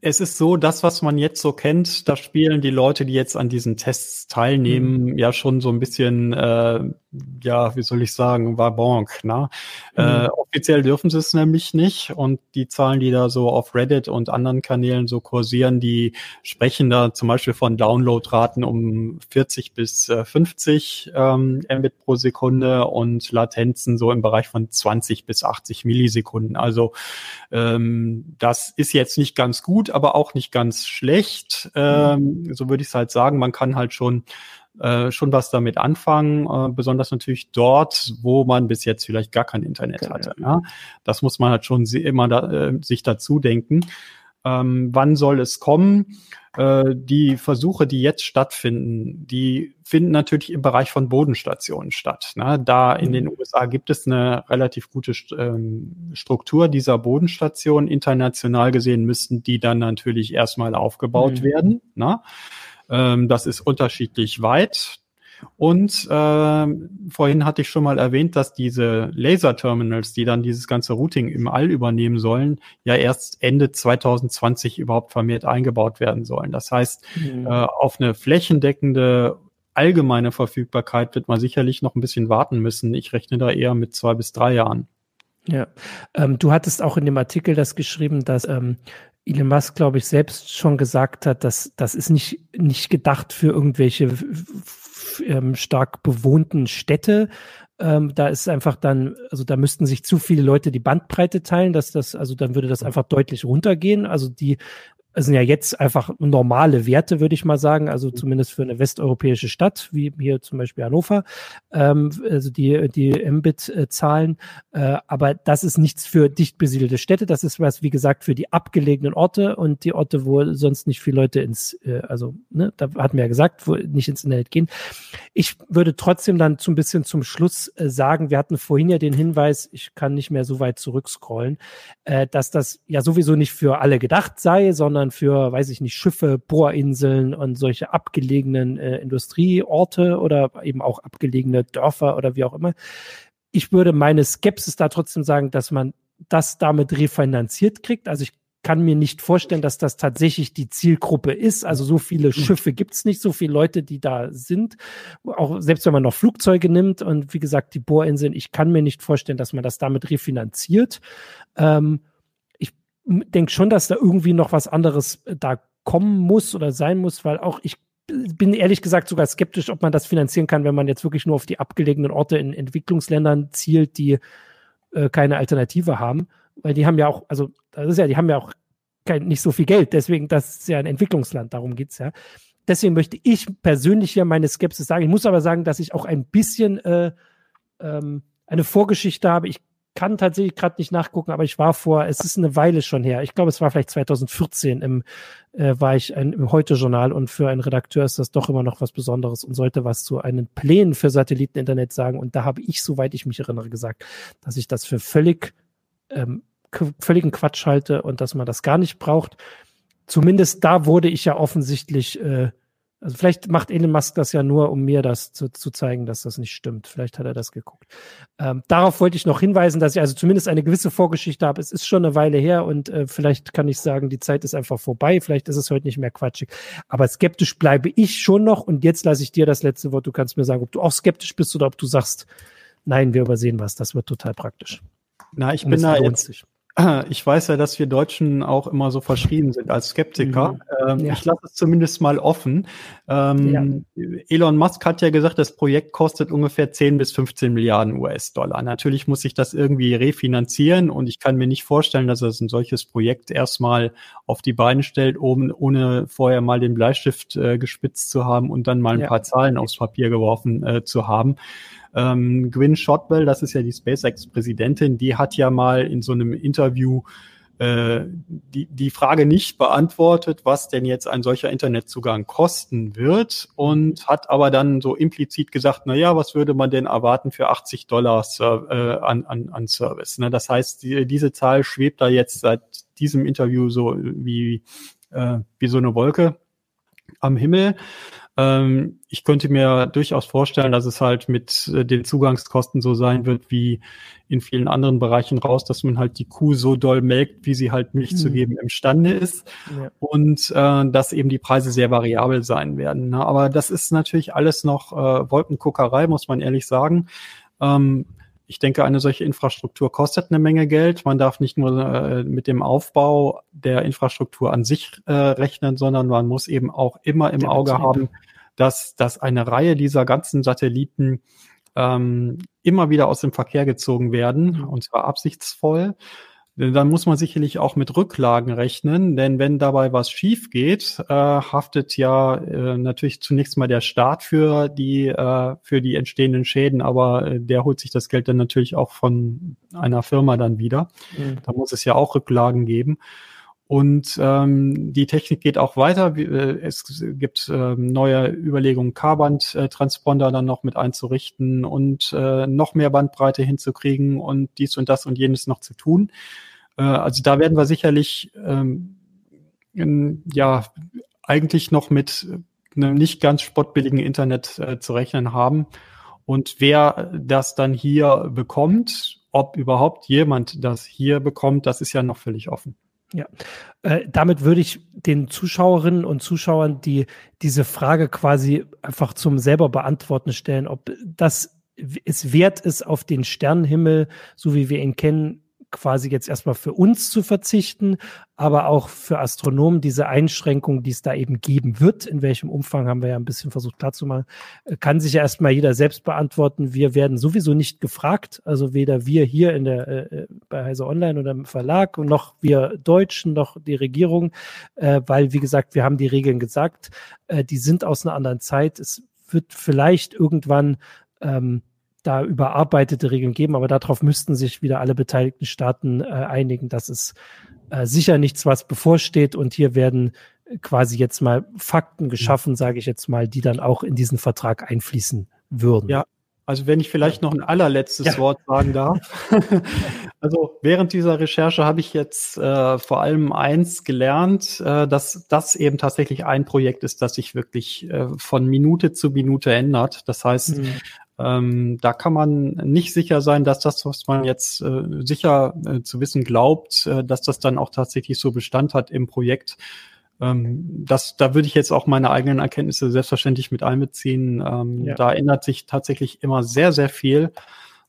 es ist so, das, was man jetzt so kennt, da spielen die Leute, die jetzt an diesen Tests teilnehmen, ja schon so ein bisschen, wie soll ich sagen, war bonk, ne? Offiziell dürfen sie es nämlich nicht und die Zahlen, die da so auf Reddit und anderen Kanälen so kursieren, die sprechen da zum Beispiel von Downloadraten um 40 bis 50 Mbit pro Sekunde und Latenzen so im Bereich von 20 bis 80 Millisekunden. Also das ist jetzt nicht ganz gut, aber auch nicht ganz schlecht. So würde ich es halt sagen. Man kann halt schon was damit anfangen, besonders natürlich dort, wo man bis jetzt vielleicht gar kein Internet hatte. Ja? Das muss man halt schon immer sich dazu denken. Wann soll es kommen? Die Versuche, die jetzt stattfinden, die finden natürlich im Bereich von Bodenstationen statt. Ne? Da in den USA gibt es eine relativ gute Struktur dieser Bodenstationen. International gesehen müssten die dann natürlich erstmal aufgebaut werden. Ne? Das ist unterschiedlich weit. Und vorhin hatte ich schon mal erwähnt, dass diese Laser-Terminals, die dann dieses ganze Routing im All übernehmen sollen, ja erst Ende 2020 überhaupt vermehrt eingebaut werden sollen. Das heißt, auf eine flächendeckende allgemeine Verfügbarkeit wird man sicherlich noch ein bisschen warten müssen. Ich rechne da eher mit 2 bis 3 Jahren. Ja, du hattest auch in dem Artikel das geschrieben, dass Elon Musk, glaube ich, selbst schon gesagt hat, dass das ist nicht gedacht für irgendwelche stark bewohnten Städte. Da ist einfach dann, also da müssten sich zu viele Leute die Bandbreite teilen, dass das, also dann würde das einfach deutlich runtergehen. Also die Das sind ja jetzt einfach normale Werte, würde ich mal sagen, also zumindest für eine westeuropäische Stadt, wie hier zum Beispiel Hannover, also die Mbit-Zahlen. Aber das ist nichts für dicht besiedelte Städte, das ist was, wie gesagt, für die abgelegenen Orte und die Orte, wo sonst nicht viele Leute da hatten wir ja gesagt, wo nicht ins Internet gehen. Ich würde trotzdem dann so ein bisschen zum Schluss sagen, wir hatten vorhin ja den Hinweis, ich kann nicht mehr so weit zurückscrollen, dass das ja sowieso nicht für alle gedacht sei, sondern für, weiß ich nicht, Schiffe, Bohrinseln und solche abgelegenen Industrieorte oder eben auch abgelegene Dörfer oder wie auch immer. Ich würde meine Skepsis da trotzdem sagen, dass man das damit refinanziert kriegt. Also ich kann mir nicht vorstellen, dass das tatsächlich die Zielgruppe ist. Also so viele Schiffe gibt es nicht, so viele Leute, die da sind. Auch selbst wenn man noch Flugzeuge nimmt und wie gesagt, die Bohrinseln, ich kann mir nicht vorstellen, dass man das damit refinanziert. Denke schon, dass da irgendwie noch was anderes da kommen muss oder sein muss, weil auch ich bin ehrlich gesagt sogar skeptisch, ob man das finanzieren kann, wenn man jetzt wirklich nur auf die abgelegenen Orte in Entwicklungsländern zielt, die keine Alternative haben, weil die haben ja auch, also das ist ja, die haben ja auch nicht so viel Geld, deswegen, das ist ja ein Entwicklungsland, darum geht's ja. Deswegen möchte ich persönlich ja meine Skepsis sagen. Ich muss aber sagen, dass ich auch ein bisschen eine Vorgeschichte habe. Ich kann tatsächlich gerade nicht nachgucken, aber ich war es ist eine Weile schon her. Ich glaube, es war vielleicht 2014 war ich im Heute-Journal und für einen Redakteur ist das doch immer noch was Besonderes und sollte was zu einem Plänen für Satelliteninternet sagen. Und da habe ich, soweit ich mich erinnere, gesagt, dass ich das für völligen Quatsch halte und dass man das gar nicht braucht. Zumindest da wurde ich ja offensichtlich, also vielleicht macht Elon Musk das ja nur, um mir das zu zeigen, dass das nicht stimmt. Vielleicht hat er das geguckt. Darauf wollte ich noch hinweisen, dass ich also zumindest eine gewisse Vorgeschichte habe. Es ist schon eine Weile her und vielleicht kann ich sagen, die Zeit ist einfach vorbei. Vielleicht ist es heute nicht mehr quatschig. Aber skeptisch bleibe ich schon noch und jetzt lasse ich dir das letzte Wort. Du kannst mir sagen, ob du auch skeptisch bist oder ob du sagst, nein, wir übersehen was. Das wird total praktisch. Na, ich bin da jetzt. Ich weiß ja, dass wir Deutschen auch immer so verschrien sind als Skeptiker. Ja. Ich lasse es zumindest mal offen. Elon Musk hat ja gesagt, das Projekt kostet ungefähr 10 bis 15 Milliarden US-Dollar. Natürlich muss ich das irgendwie refinanzieren und ich kann mir nicht vorstellen, dass er ein solches Projekt erstmal auf die Beine stellt, ohne vorher mal den Bleistift gespitzt zu haben und dann mal ein paar Zahlen aufs Papier geworfen zu haben. Gwynne Shotwell, das ist ja die SpaceX-Präsidentin, die hat ja mal in so einem Interview die Frage nicht beantwortet, was denn jetzt ein solcher Internetzugang kosten wird und hat aber dann so implizit gesagt, naja, was würde man denn erwarten für $80 an Service? Ne? Das heißt, diese Zahl schwebt da jetzt seit diesem Interview so wie so eine Wolke am Himmel. Ich könnte mir durchaus vorstellen, dass es halt mit den Zugangskosten so sein wird, wie in vielen anderen Bereichen raus, dass man halt die Kuh so doll melkt, wie sie halt Milch zu geben imstande ist und dass eben die Preise sehr variabel sein werden. Ne? Aber das ist natürlich alles noch Wolkenkuckerei, muss man ehrlich sagen. Ich denke, eine solche Infrastruktur kostet eine Menge Geld. Man darf nicht nur mit dem Aufbau der Infrastruktur an sich rechnen, sondern man muss eben auch immer im Auge haben, dass eine Reihe dieser ganzen Satelliten immer wieder aus dem Verkehr gezogen werden, und zwar absichtsvoll. Dann muss man sicherlich auch mit Rücklagen rechnen, denn wenn dabei was schief geht, haftet ja natürlich zunächst mal der Staat für die entstehenden Schäden, aber der holt sich das Geld dann natürlich auch von einer Firma dann wieder. Da muss es ja auch Rücklagen geben. Und die Technik geht auch weiter. Es gibt neue Überlegungen, K-Band-Transponder dann noch mit einzurichten und noch mehr Bandbreite hinzukriegen und dies und das und jenes noch zu tun. Also da werden wir sicherlich eigentlich noch mit einem nicht ganz spottbilligen Internet zu rechnen haben. Und wer das dann hier bekommt, ob überhaupt jemand das hier bekommt, das ist ja noch völlig offen. Ja, damit würde ich den Zuschauerinnen und Zuschauern, die diese Frage quasi einfach zum selber beantworten stellen, ob das es wert ist, auf den Sternenhimmel, so wie wir ihn kennen, quasi jetzt erstmal für uns zu verzichten, aber auch für Astronomen diese Einschränkung, die es da eben geben wird, in welchem Umfang, haben wir ja ein bisschen versucht klarzumachen, kann sich ja erstmal jeder selbst beantworten. Wir werden sowieso nicht gefragt, also weder wir hier in der bei Heise Online oder im Verlag und noch wir Deutschen, noch die Regierung, weil, wie gesagt, wir haben die Regeln gesagt, die sind aus einer anderen Zeit. Es wird vielleicht irgendwann da überarbeitete Regeln geben, aber darauf müssten sich wieder alle beteiligten Staaten einigen. Das ist sicher nichts, was bevorsteht, und hier werden quasi jetzt mal Fakten geschaffen, sage ich jetzt mal, die dann auch in diesen Vertrag einfließen würden. Ja, also wenn ich vielleicht noch ein allerletztes Wort sagen darf. Also während dieser Recherche habe ich jetzt vor allem eins gelernt, dass das eben tatsächlich ein Projekt ist, das sich wirklich von Minute zu Minute ändert. Das heißt, da kann man nicht sicher sein, dass das, was man jetzt sicher zu wissen glaubt, dass das dann auch tatsächlich so Bestand hat im Projekt. Da würde ich jetzt auch meine eigenen Erkenntnisse selbstverständlich mit einbeziehen. Da ändert sich tatsächlich immer sehr, sehr viel.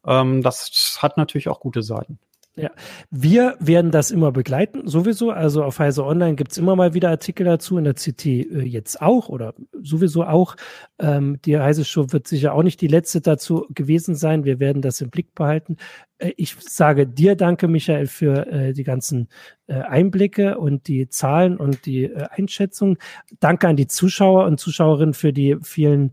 Das hat natürlich auch gute Seiten. Ja, wir werden das immer begleiten, sowieso. Also auf Heise Online gibt's immer mal wieder Artikel dazu, in der CT jetzt auch oder sowieso auch. Die Heise Show wird sicher auch nicht die letzte dazu gewesen sein. Wir werden das im Blick behalten. Ich sage dir danke, Michael, für die ganzen Einblicke und die Zahlen und die Einschätzung. Danke an die Zuschauer und Zuschauerinnen für die vielen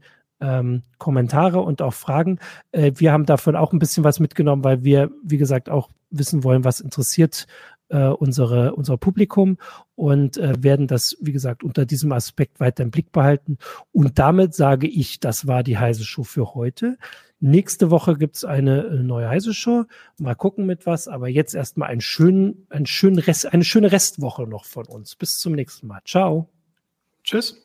Kommentare und auch Fragen. Wir haben davon auch ein bisschen was mitgenommen, weil wir, wie gesagt, auch wissen wollen, was interessiert unser Publikum, und werden das, wie gesagt, unter diesem Aspekt weiter im Blick behalten. Und damit sage ich, das war die Heise Show für heute. Nächste Woche gibt's eine neue Heise Show. Mal gucken mit was, aber jetzt erstmal eine schöne Restwoche noch von uns. Bis zum nächsten Mal. Ciao. Tschüss.